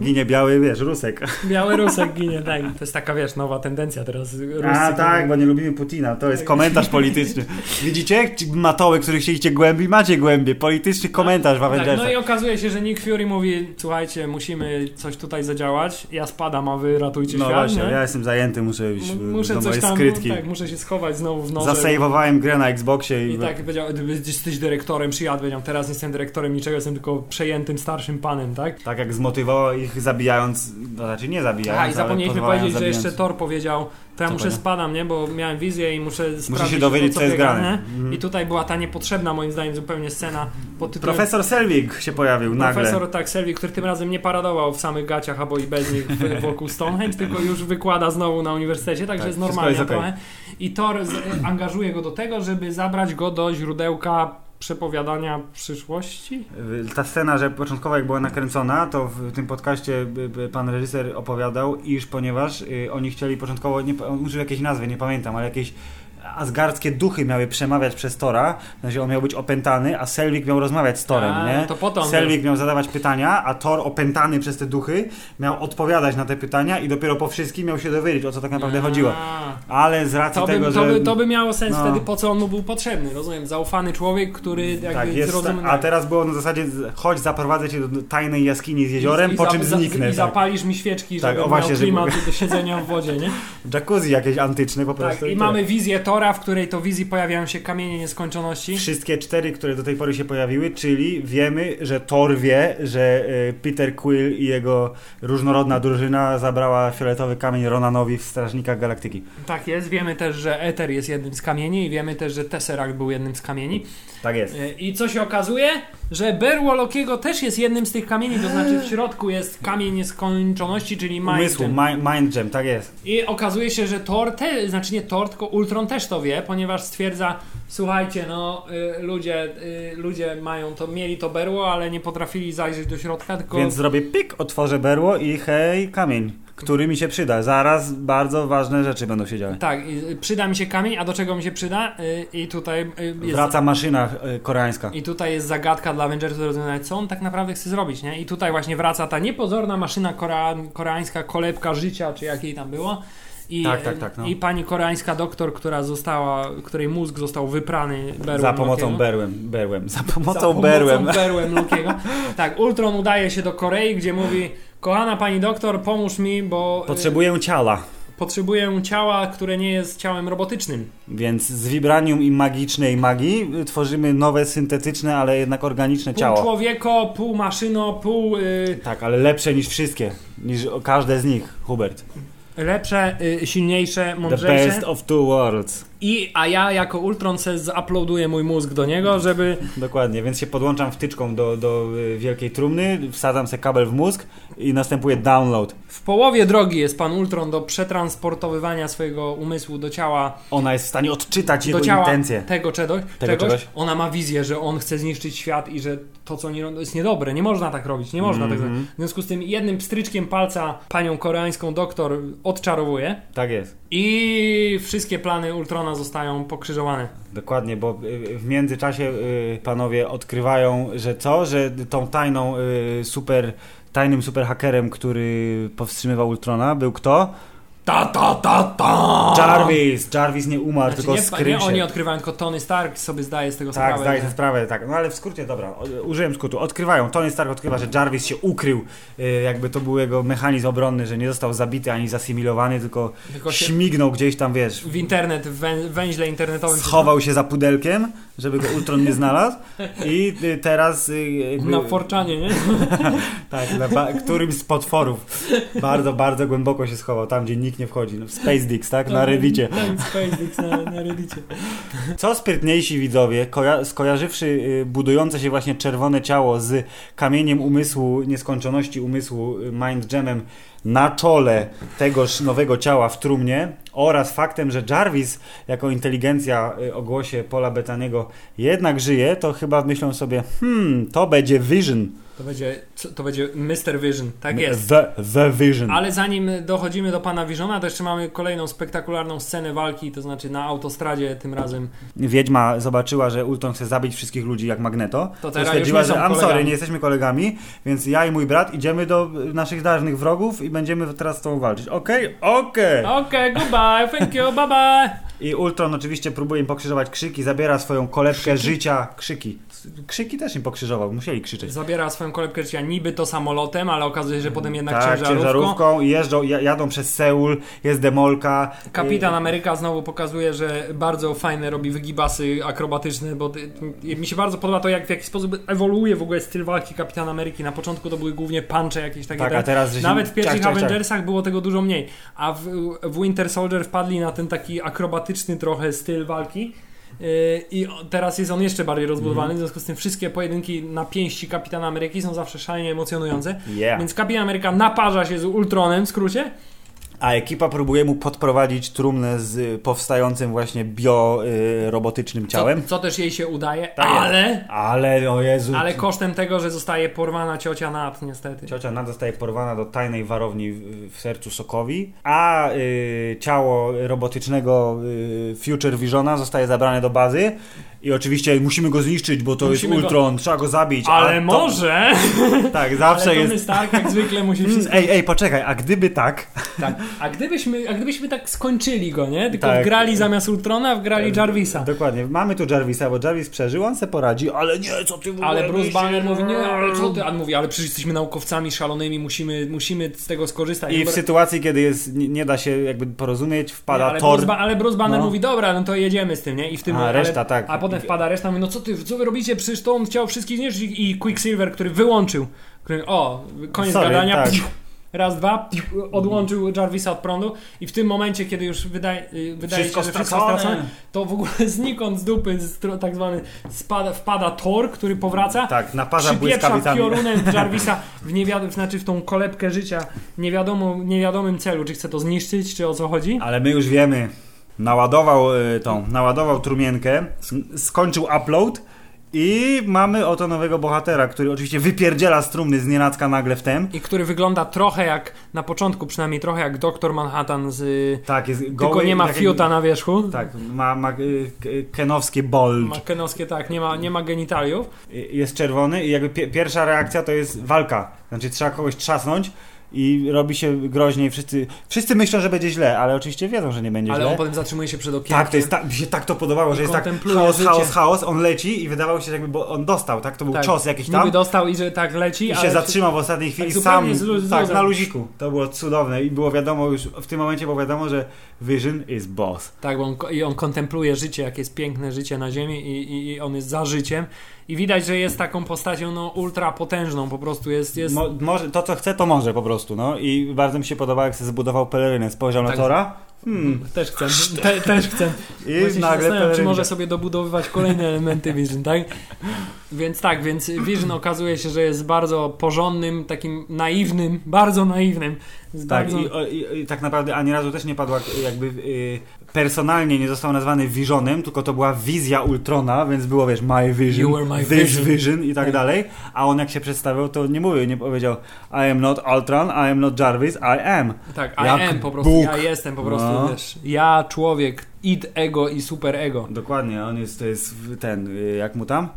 Ginie biały, wiesz, Rusek. Biały Rusek ginie, tak. To jest taka, wiesz, nowa tendencja teraz. Ruscy A tak, ginie. Bo nie lubimy Putina. To jest komentarz polityczny. Widzicie? Matoły, których chcieliście głębiej, macie głębiej. Polityczny komentarz w Avengersach. Tak, no i okazuje się, że Nick Fury mówi, słuchajcie, musimy coś tutaj zadziałać, ja spadam, a wy ratujcie no świat. No właśnie, nie? Ja jestem zajęty, muszę iść M- muszę do mojej skrytki. Tak, muszę się schować znowu w nocy. Zasejwowałem grę na Xboxie. I, I tak powiedział, jesteś dyrektorem, przyjadł, powiedział, teraz nie jestem dyrektorem niczego, jestem tylko przejętym starszym panem, tak? Tak jak zmotywował ich zabijając, to znaczy nie zabijając, ale i zapomnieliśmy powiedzieć, zabijając. że jeszcze Thor powiedział, to ja co muszę powiem? spadam, nie? Bo miałem wizję i muszę sprawdzić, muszę się dowiedzieć, co, co jest grane. Mm. I tutaj była ta niepotrzebna, moim zdaniem, zupełnie scena pod tytułem... Profesor Selvig się pojawił Profesor, nagle. Profesor, tak, Selvig, który tym razem nie paradował w samych gaciach albo i bez nich wokół Stonehenge, tylko już wykłada znowu na uniwersytecie, także tak, jest normalnie jest okay. trochę. I Thor z- angażuje go do tego, żeby zabrać go do źródełka przepowiadania przyszłości? Ta scena, że początkowo jak była nakręcona, to w tym podcaście pan reżyser opowiadał, iż ponieważ oni chcieli początkowo, nie, on użył jakiejś nazwy, nie pamiętam, ale jakieś asgardzkie duchy miały przemawiać przez Thora, znaczy on miał być opętany, a Selvig miał rozmawiać z Thorem, a, nie? To potem Selvig miał zadawać pytania, a Thor opętany przez te duchy miał odpowiadać na te pytania i dopiero po wszystkim miał się dowiedzieć, o co tak naprawdę a, chodziło. Ale z racji to by, tego, to by, że... To by miało sens no. wtedy, po co on mu był potrzebny, rozumiem? Zaufany człowiek, który jakby tak, jest, zrozumie... A teraz było na zasadzie, chodź zaprowadzę cię do tajnej jaskini z jeziorem, i, i po czym za, zniknę. I tak. zapalisz mi świeczki, tak, żeby o, właśnie, miał klimat żeby... do siedzenia w wodzie, nie? Jacuzzi jakieś antyczne po prostu. Tak, i, i mamy wizję Thora, w której to wizji pojawiają się kamienie nieskończoności. Wszystkie cztery, które do tej pory się pojawiły, czyli wiemy, że Thor wie, że Peter Quill i jego różnorodna drużyna zabrała fioletowy kamień Ronanowi w Strażnikach Galaktyki. Tak jest, wiemy też, że Ether jest jednym z kamieni i wiemy też, że Tesseract był jednym z kamieni. Tak jest. I co się okazuje? Że berło Lokiego też jest jednym z tych kamieni, to znaczy w środku jest kamień nieskończoności, czyli Mind Umysłu, Gem. Mi- Mind Gem, tak jest. I okazuje się, że Thor, te, znaczy nie Thor, tylko Ultron też to wie, ponieważ stwierdza, słuchajcie, no y, ludzie, y, ludzie mają to, mieli to berło, ale nie potrafili zajrzeć do środka, tylko... Więc zrobię pik, otworzę berło i hej, kamień, który mi się przyda. Zaraz bardzo ważne rzeczy będą się działy. Tak, przyda mi się kamień, a do czego mi się przyda? I tutaj jest... Wraca maszyna koreańska. I tutaj jest zagadka dla Avengersów do rozwiązania, co on tak naprawdę chce zrobić, nie? I tutaj właśnie wraca ta niepozorna maszyna korea- koreańska, kolebka życia, czy jakiej tam było. I, tak, tak, tak, no. I pani koreańska doktor, która została, której mózg został wyprany berłem za pomocą Lokiego. berłem, berłem, za pomocą, za pomocą berłem, berłem Lokiego. Tak, Ultron udaje się do Korei, gdzie mówi: kochana pani doktor, pomóż mi, bo potrzebuję ciała. Potrzebuję ciała, które nie jest ciałem robotycznym. Więc z wibranium i magicznej magii tworzymy nowe, syntetyczne, ale jednak organiczne pół ciało. Pół człowieko, pół maszyno, pół... Yy... Tak, ale lepsze niż wszystkie, niż każde z nich, Hubert. Lepsze, y, silniejsze, mądrzejsze. The best of two worlds. I, a ja jako Ultron se uploaduję mój mózg do niego, żeby... Dokładnie, więc się podłączam wtyczką do, do wielkiej trumny, wsadzam se kabel w mózg i następuje download. W połowie drogi jest pan Ultron do przetransportowywania swojego umysłu do ciała. Ona jest w stanie odczytać jego intencje. Tego, czegoś, tego czegoś. czegoś. Ona ma wizję, że on chce zniszczyć świat i że to, co nie robi, jest niedobre. Nie można tak robić, nie można mm-hmm. tak zrobić. W związku z tym jednym pstryczkiem palca panią koreańską doktor odczarowuje. Tak jest. I wszystkie plany Ultrona zostają pokrzyżowane. Dokładnie, bo w międzyczasie panowie odkrywają, że co? Że tą tajną super, tajnym superhakerem, który powstrzymywał Ultrona, był kto? Ta, ta, ta, ta. Jarvis! Jarvis nie umarł, znaczy, tylko skrył się. Nie, oni odkrywają, tylko Tony Stark sobie zdaje z tego sprawę. Tak, zdaje sobie sprawę, tak. No ale w skrócie, dobra, użyłem skrótu. Odkrywają, Tony Stark odkrywa, że Jarvis się ukrył. Jakby to był jego mechanizm obronny, że nie został zabity ani zasymilowany, tylko, tylko śmignął gdzieś tam, wiesz... W internet, w wę- węźle internetowym. Schował się za pudelkiem, żeby go Ultron nie znalazł. I teraz... Jakby... Na forczanie, nie? Tak, ba- którymś z potworów. Bardzo, bardzo głęboko się schował, tam gdzie nikt nie wchodzi. No, Space Dicks, tak? Na Reddicie. Space Dicks na, na Reddicie. Co sprytniejsi widzowie, koja- skojarzywszy y, budujące się właśnie czerwone ciało z kamieniem umysłu, nieskończoności umysłu, y, Mind Gemem na czole tegoż nowego ciała w trumnie oraz faktem, że Jarvis jako inteligencja y, o głosie Paula Bettaniego jednak żyje, to chyba myślą sobie, hmm, to będzie Vision. To będzie, to będzie mister Vision, tak jest. The, the Vision. Ale zanim dochodzimy do pana Visiona, to jeszcze mamy kolejną spektakularną scenę walki, to znaczy na autostradzie tym razem. Wiedźma zobaczyła, że Ultron chce zabić wszystkich ludzi jak Magneto. To teraz stwierdziła, że I'm sorry, nie jesteśmy kolegami, więc ja i mój brat idziemy do naszych dawnych wrogów i będziemy teraz z tobą walczyć. Okej? Okej. Okej, goodbye, thank you, bye bye. I Ultron oczywiście próbuje im pokrzyżować krzyki, zabiera swoją kolebkę życia. Krzyki. Krzyki też im pokrzyżował, musieli krzyczeć. Zabiera swoją kolebkę życia niby to samolotem, ale okazuje się, że potem jednak tak, ciężarówką. ciężarówką. Jeżdżą, jadą przez Seul, jest demolka. Kapitan Ameryka znowu pokazuje, że bardzo fajne robi wygibasy akrobatyczne, bo mi się bardzo podoba to, jak w jaki sposób ewoluuje w ogóle styl walki Kapitana Ameryki. Na początku to były głównie punche jakieś takie. Tak, a teraz się... Nawet w pierwszych ciach, Avengersach ciach. było tego dużo mniej. A w, w Winter Soldier wpadli na ten taki akrobatyczny trochę styl walki. I teraz jest on jeszcze bardziej rozbudowany, mm-hmm. w związku z tym wszystkie pojedynki na pięści Kapitana Ameryki są zawsze szalenie emocjonujące, yeah. Więc Kapitan Ameryka naparza się z Ultronem w skrócie a ekipa próbuje mu podprowadzić trumnę z powstającym właśnie biorobotycznym y, ciałem. Co, co też jej się udaje, tak ale... Jest. Ale, o Jezu... Ale kosztem tego, że zostaje porwana ciocia Nat, niestety. Ciocia Nat zostaje porwana do tajnej warowni w, w sercu Sokovii, a y, ciało robotycznego y, Future Visiona zostaje zabrane do bazy i oczywiście musimy go zniszczyć, bo to musimy jest Ultron, go... trzeba go zabić. Ale to... może... tak, zawsze ale jest... jest tak, jak zwykle musi wszystko... Ej, ej, poczekaj, a gdyby tak... tak. A gdybyśmy, a gdybyśmy tak skończyli go, nie? Tylko tak. Wgrali zamiast Ultrona, wgrali Jarvisa. Dokładnie, mamy tu Jarvisa, bo Jarvis przeżył, on se poradzi, ale nie, co ty w ogóle... Ale Bruce Banner mówi, nie, ale co ty... On mówi, ale przecież jesteśmy naukowcami szalonymi, musimy, musimy z tego skorzystać. I w sytuacji, kiedy jest, nie da się jakby porozumieć, wpada nie, ale Thor... Bruce ba- ale Bruce Banner no. mówi, dobra, no to jedziemy z tym, nie? I w tym... A, ale, reszta, tak. A potem wpada reszta, mówi, no co ty, co wy robicie? Przecież to on chciał wszystkich zniszczyć i Quicksilver, który wyłączył. Który, o, koniec Sorry, gadania. Tak. Raz, dwa, odłączył Jarvisa od prądu i w tym momencie, kiedy już wydaje, wydaje wszystko się, że wszystko stracone, to w ogóle znikąd z dupy z, tak zwany spada, wpada Thor, który powraca, tak, naparza błyskawicami piorunem Jarvisa w niewiad- znaczy w tą kolebkę życia niewiadomo, niewiadomym celu, czy chce to zniszczyć, czy o co chodzi. Ale my już wiemy, naładował tą, naładował trumienkę, skończył upload i mamy oto nowego bohatera, który oczywiście wypierdziela z trumny znienacka nagle w tem. I który wygląda trochę jak, na początku przynajmniej trochę jak doktor Manhattan z... Tak, jest goły, tylko nie ma fiuta na wierzchu. Tak, ma, ma kenowskie bulge. Ma kenowskie, tak, nie ma, nie ma genitaliów. Jest czerwony i jakby pi- pierwsza reakcja to jest walka. Znaczy trzeba kogoś trzasnąć. I robi się groźniej, wszyscy, wszyscy myślą, że będzie źle, ale oczywiście wiedzą, że nie będzie ale źle. Ale on potem zatrzymuje się przed okienkiem. Tak, to jest ta, mi się tak to podobało, że jest tak chaos, życie. chaos, chaos, on leci i wydawało się, że jakby on dostał, tak? To był tak, cios jakiś tam. Niby dostał i że tak leci, I ale się zatrzymał w ostatniej chwili tak, sam, z, tak, na luziku. To było cudowne i było wiadomo już, w tym momencie było wiadomo, że Vision is boss. Tak, bo on, i on kontempluje życie, jakie jest piękne życie na ziemi i, i, i on jest za życiem. I widać, że jest taką postacią no, ultra potężną, po prostu jest... jest... Mo, może, to co chce, to może po prostu, no. I bardzo mi się podoba, jak sobie zbudował pelerynę. Spojrzał tak, na Thora. Hmm. Też chcę, te, też chcę. I właśnie nagle czy może sobie dobudowywać kolejne elementy Vision, tak? Więc tak, więc Vision okazuje się, że jest bardzo porządnym, takim naiwnym, bardzo naiwnym. Tak, bardzo... I, i, i tak naprawdę ani razu też nie padła jakby... Yy... Personalnie nie został nazwany Visionem, tylko to była wizja Ultrona, więc było, wiesz, my vision, my this vision, vision i tak yeah. dalej. A on jak się przedstawiał, to nie mówił, nie powiedział I am not Ultron, I am not Jarvis, I am. Tak, I jak am po prostu, Bóg. Ja jestem po prostu, no. wiesz, ja człowiek, id, ego i super ego. Dokładnie, on jest, to jest ten, jak mu tam?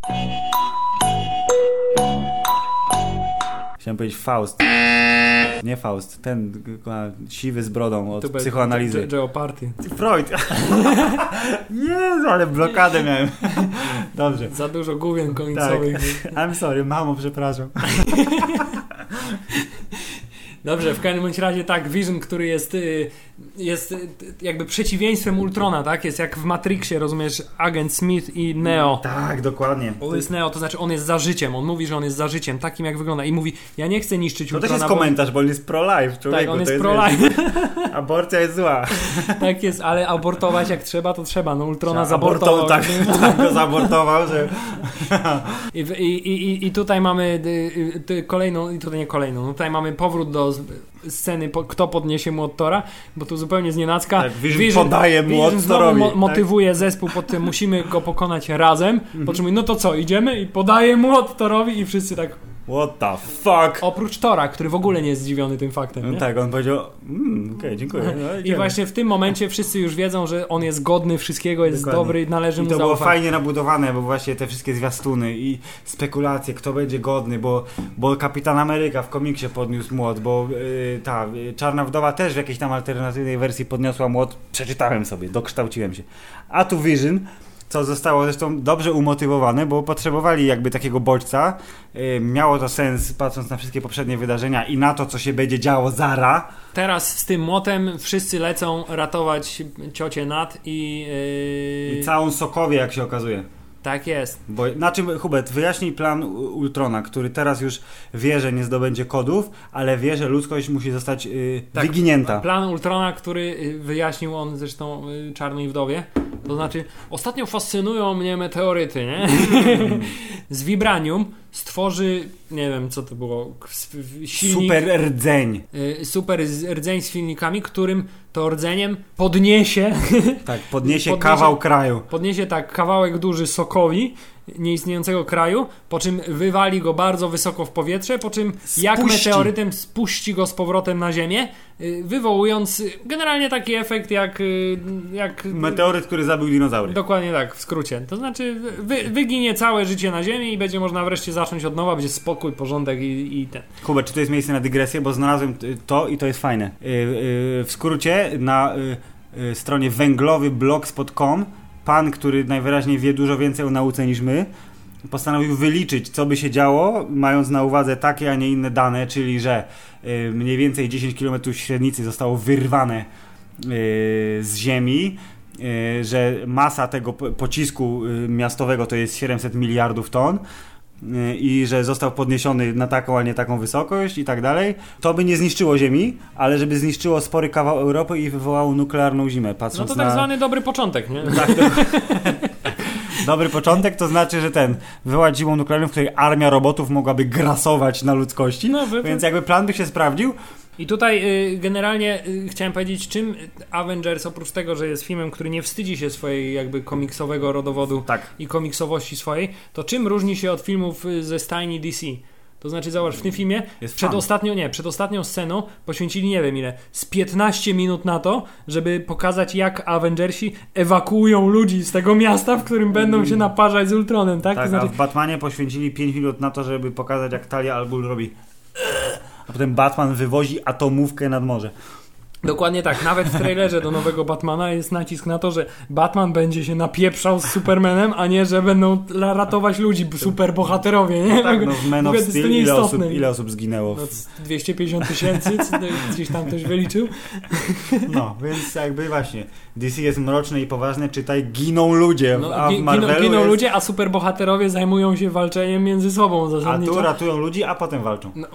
Chciałem powiedzieć Faust. Nie Faust, ten siwy z brodą od psychoanalizy. Geoparty. Freud. Nie, ale blokadę miałem. Dobrze. Za dużo główien końcowych. Tak. I'm sorry, mamo, przepraszam. Dobrze, w każdym bądź razie tak, Vision, który jest, jest jakby przeciwieństwem Ultrona, tak? Jest jak w Matrixie, rozumiesz, agent Smith i Neo. Tak, dokładnie. On jest Neo, to znaczy on jest za życiem, on mówi, że on jest za życiem, takim jak wygląda i mówi, ja nie chcę niszczyć to Ultrona. To też jest komentarz, bo on jest pro-life, człowieku. Tak, on jest, jest pro-life. Jest, aborcja jest zła. Tak jest, ale abortować jak trzeba, to trzeba, no Ultrona zabortował. Tak, tak go zabortował, że... I, i, i, I tutaj mamy kolejną, i tutaj nie kolejną, tutaj mamy powrót do sceny, po, kto podniesie mu od Thora, bo tu zupełnie znienacka tak, Vision, Vision podaje mu od Thorowi. Mo- motywuje tak? zespół pod tym, musimy go pokonać razem, mm-hmm. po czym mówi, no to co, idziemy i podaje mu od Thorowi i wszyscy tak what the fuck? Oprócz Thora, który w ogóle nie jest zdziwiony tym faktem. Nie? No tak, on powiedział mm, okej, okay, dziękuję. No, i właśnie w tym momencie wszyscy już wiedzą, że on jest godny wszystkiego, jest Dokładnie. dobry, należy mu zaufać. I to było fajnie nabudowane, bo właśnie te wszystkie zwiastuny i spekulacje, kto będzie godny, bo, bo Kapitan Ameryka w komiksie podniósł młot, bo yy, ta yy, Czarna Wdowa też w jakiejś tam alternatywnej wersji podniosła młot. Przeczytałem sobie, dokształciłem się. A tu Vision... co zostało zresztą dobrze umotywowane, bo potrzebowali jakby takiego bodźca. Yy, miało to sens, patrząc na wszystkie poprzednie wydarzenia i na to, co się będzie działo zara. Teraz z tym młotem wszyscy lecą ratować ciocię Nat i... Yy... I całą Sokowię, jak się okazuje. Tak jest. Bo, na czym, Hubert, wyjaśnij plan Ultrona, który teraz już wie, że nie zdobędzie kodów, ale wie, że ludzkość musi zostać yy, tak, wyginięta. Plan Ultrona, który wyjaśnił on zresztą yy, Czarnej Wdowie. To znaczy, ostatnio fascynują mnie meteoryty, nie? Z Vibranium. stworzy, nie wiem co to było, silnik, super rdzeń. Y, super rdzeń z silnikami, którym to rdzeniem podniesie tak, podniesie, podniesie kawał kraju. Podniesie tak kawałek duży Sokowi, nieistniejącego kraju, po czym wywali go bardzo wysoko w powietrze, po czym spuści. Jak meteorytem spuści go z powrotem na ziemię, wywołując generalnie taki efekt jak... jak meteoryt, który zabił dinozaury. Dokładnie tak, w skrócie. To znaczy wy, wyginie całe życie na ziemi i będzie można wreszcie zacząć od nowa, będzie spokój, porządek i, i ten. Hubert, czy to jest miejsce na dygresję? Bo znalazłem to i to jest fajne. W skrócie na stronie węglowy blogspot kropka com pan, który najwyraźniej wie dużo więcej o nauce niż my, postanowił wyliczyć, co by się działo, mając na uwadze takie, a nie inne dane, czyli że y, mniej więcej dziesięć kilometrów średnicy zostało wyrwane y, z ziemi, y, że masa tego pocisku y, miastowego to jest siedemset miliardów ton, i że został podniesiony na taką, a nie taką wysokość i tak dalej. To by nie zniszczyło Ziemi, ale żeby zniszczyło spory kawał Europy i wywołało nuklearną zimę, patrząc na... No to tak zwany na... dobry początek, nie? Tak, to... Dobry początek to znaczy, że ten wywołać zimą nuklearną, w której armia robotów mogłaby grasować na ludzkości, no, wy... więc jakby plan by się sprawdził. I tutaj y, generalnie y, chciałem powiedzieć, czym Avengers, oprócz tego, że jest filmem, który nie wstydzi się swojej jakby komiksowego rodowodu tak. i komiksowości swojej, to czym różni się od filmów ze stajni D C? To znaczy, zobacz, w tym filmie przedostatnią, nie, przedostatnią sceną poświęcili nie wiem ile, z piętnaście minut na to, żeby pokazać, jak Avengersi ewakuują ludzi z tego miasta, w którym będą się naparzać z Ultronem, tak? Tak, to znaczy... a w Batmanie poświęcili pięć minut na to, żeby pokazać, jak Talia al Ghul robi... A potem Batman wywozi atomówkę nad morze. Dokładnie tak. Nawet w trailerze do nowego Batmana jest nacisk na to, że Batman będzie się napieprzał z Supermanem, a nie, że będą ratować ludzi superbohaterowie, nie? No tak, no w Man of Steel ile osób, ile osób zginęło? W... No, dwieście pięćdziesiąt tysięcy, gdzieś tam ktoś wyliczył. No, więc jakby właśnie D C jest mroczne i poważne, czytaj, giną ludzie, no, a w Marvelu giną, giną jest... ludzie, a superbohaterowie zajmują się walczeniem między sobą zasadniczo. A tu ratują ludzi, a potem walczą. No,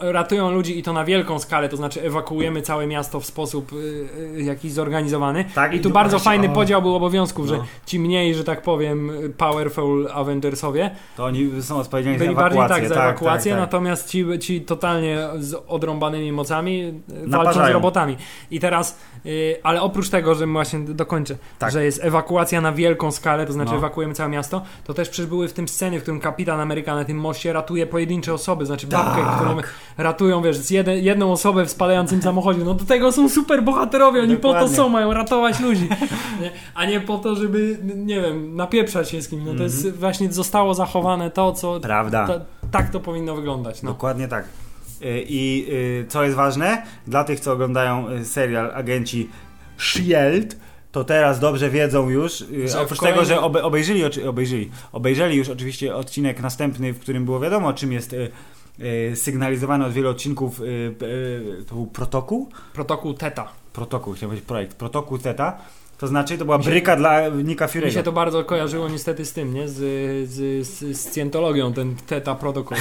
ratują ludzi i to na wielką skalę, to znaczy ewakuujemy całe miasto w sposób y, jakiś zorganizowany. Tak, i tu bardzo się, fajny o... podział był obowiązków, no. Że ci mniej, że tak powiem, powerful Avengersowie to oni są odpowiedzialni byli za ewakuację. Bardziej, tak, za ewakuację, tak, tak, tak. Natomiast ci, ci totalnie z odrąbanymi mocami naparzają. Walczą z robotami. I teraz, y, ale oprócz tego, że właśnie dokończę, tak. Że jest ewakuacja na wielką skalę, to znaczy no. Ewakuujemy całe miasto, to też przybyły w tym sceny, w którym Kapitan Ameryka na tym moście ratuje pojedyncze osoby, znaczy babkę, którą ratują, wiesz, z jed- jedną osobę w spadającym samochodzie. No do tego są super bohaterowie, oni dokładnie. Po to są, mają ratować ludzi, a nie po to, żeby, nie wiem, napieprzać się z kimś. No to mm-hmm. jest właśnie zostało zachowane to, co... Prawda. Ta, tak to powinno wyglądać. No. Dokładnie tak. I co jest ważne, dla tych, co oglądają serial Agenci S H I E L D, to teraz dobrze wiedzą już, że oprócz kolejny... tego, że obe, obejrzyli, obejrzyli, obejrzeli już oczywiście odcinek następny, w którym było wiadomo, czym jest... sygnalizowane od wielu odcinków to był protokół? Protokół Theta. Protokół, chciałem powiedzieć projekt. Protokół Theta. To znaczy to była się, bryka dla Nicka Fury'ego. Mi się to bardzo kojarzyło niestety z tym, nie? Z, z, z, z scjentologią, ten Theta protokół.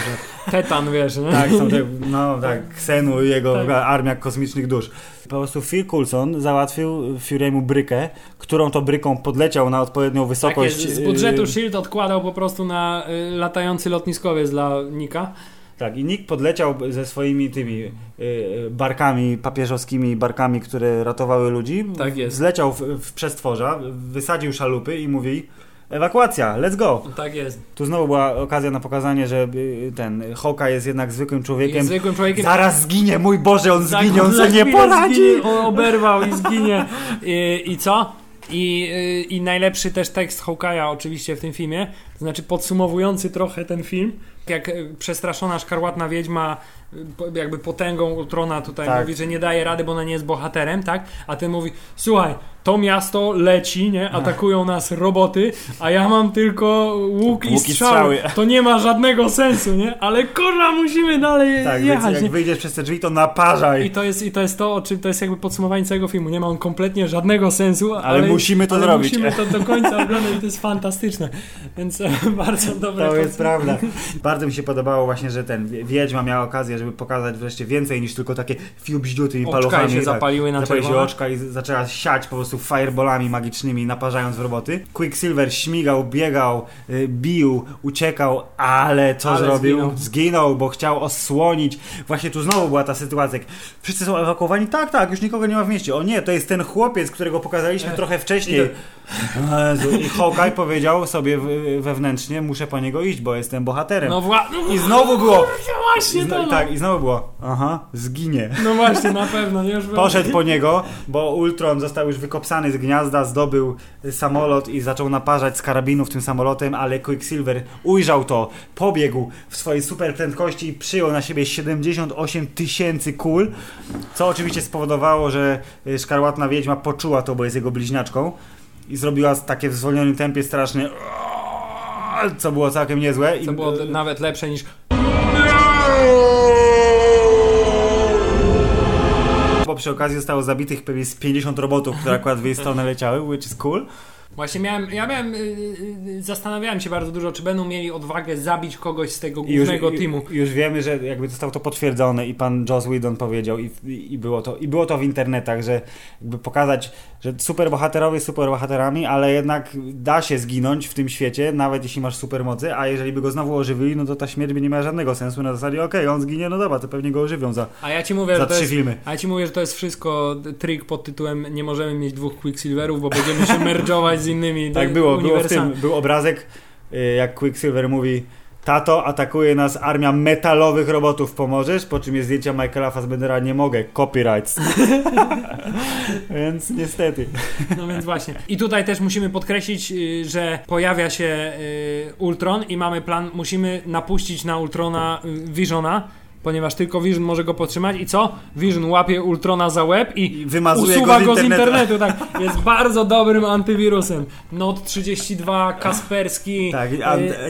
Tetan, wiesz, nie? Tak, są te, no tak, Ksenu i jego tak. armia kosmicznych dusz. Po prostu Phil Coulson załatwił Fury'emu brykę, którą to bryką podleciał na odpowiednią wysokość. Tak jest, z budżetu S H I E L D odkładał po prostu na latający lotniskowiec dla Nicka. Tak, i Nick podleciał ze swoimi tymi y, barkami, papieżowskimi barkami, które ratowały ludzi. Tak jest. Zleciał w, w przestworza, wysadził szalupy i mówi ewakuacja, let's go. Tak jest. Tu znowu była okazja na pokazanie, że ten Hawkeye jest jednak zwykłym człowiekiem. Jest zwykłym człowiekiem. Zaraz zginie, mój Boże, on tak, zginie, on sobie nie poradzi. Zginie, on oberwał i zginie. I, i co? I, I najlepszy też tekst Hawkeye'a oczywiście w tym filmie, to znaczy podsumowujący trochę ten film, jak przestraszona Szkarłatna Wiedźma jakby potęgą Ultrona tutaj tak. mówi, że nie daje rady, bo ona nie jest bohaterem, tak? A ten mówi, słuchaj, to miasto leci, nie? Atakują nas roboty, a ja mam tylko łuk i strzały. To nie ma żadnego sensu, nie? Ale kurwa, musimy dalej tak, jechać. Więc jak nie? Wyjdziesz przez te drzwi, to naparzaj. I to jest, i to jest to, o czym to jest jakby podsumowanie całego filmu. Nie ma on kompletnie żadnego sensu, ale, ale musimy to ale zrobić. Musimy to do końca oglądać i to jest fantastyczne. Więc Bardzo dobre. To jest prawda. Bardzo mi się podobało właśnie, że ten Wiedźma miała okazję, żeby pokazać wreszcie więcej niż tylko takie fiu bździuty i paluchami. Oczka się tak, zapaliły na czerwono. Zapaliły się oczka i zaczęła siać po prostu fireballami magicznymi, naparzając roboty. Quicksilver śmigał, biegał, bił, uciekał, ale co ale zrobił? Zginął. zginął, bo chciał osłonić. Właśnie tu znowu była ta sytuacja. Wszyscy są ewakuowani? Tak, tak, już nikogo nie ma w mieście. O nie, to jest ten chłopiec, którego pokazaliśmy Ech. trochę wcześniej. I, to... Jezu, i Hawkeye powiedział sobie wewnętrznie, muszę po niego iść, bo jestem bohaterem. No wła... I znowu było... Właśnie I zno... Tak, i znowu było... Aha, zginie. No właśnie, na pewno. Nie, już poszedł po niego, bo Ultron został już wykopsany z gniazda, zdobył samolot i zaczął naparzać z karabinów tym samolotem, ale Quicksilver ujrzał to, pobiegł w swojej super prędkości i przyjął na siebie siedemdziesiąt osiem tysięcy kul, co oczywiście spowodowało, że Szkarłatna Wiedźma poczuła to, bo jest jego bliźniaczką i zrobiła takie w zwolnionym tempie straszne, co było całkiem niezłe. Co było I... nawet lepsze niż... Bo przy okazji zostało zabitych pewnie z pięćdziesięciu robotów, które akurat w jej stronę leciały, which is cool. Właśnie miałem, ja miałem, yy, zastanawiałem się bardzo dużo, czy będą mieli odwagę zabić kogoś z tego głównego już, teamu. Już wiemy, że jakby zostało to potwierdzone i pan Joss Whedon powiedział i, i, i, było, to, i było to w internetach, że jakby pokazać, że superbohaterowie superbohaterami, ale jednak da się zginąć w tym świecie, nawet jeśli masz supermocy, a jeżeli by go znowu ożywili, no to ta śmierć by nie miała żadnego sensu na zasadzie, okej, okay, on zginie, no dobra, to pewnie go ożywią za, a ja ci mówię, za trzy jest, filmy. A ja ci mówię, że to jest wszystko trik pod tytułem nie możemy mieć dwóch Quicksilverów, bo będziemy się merdżować z innymi. Tak było, było w tym, był obrazek, jak Quicksilver mówi: tato, atakuje nas armia metalowych robotów, pomożesz? Po czym jest zdjęcia Michaela Fassbendera, nie mogę, copyrights. Więc niestety. No więc właśnie. I tutaj też musimy podkreślić, że pojawia się Ultron i mamy plan, musimy napuścić na Ultrona Visiona, ponieważ tylko Vision może go podtrzymać i co? Vision łapie Ultrona za łeb i, I usuwa go z, go z internetu. Tak. Jest bardzo dobrym antywirusem. Not trzydzieści dwa, Kasperski. Tak, y-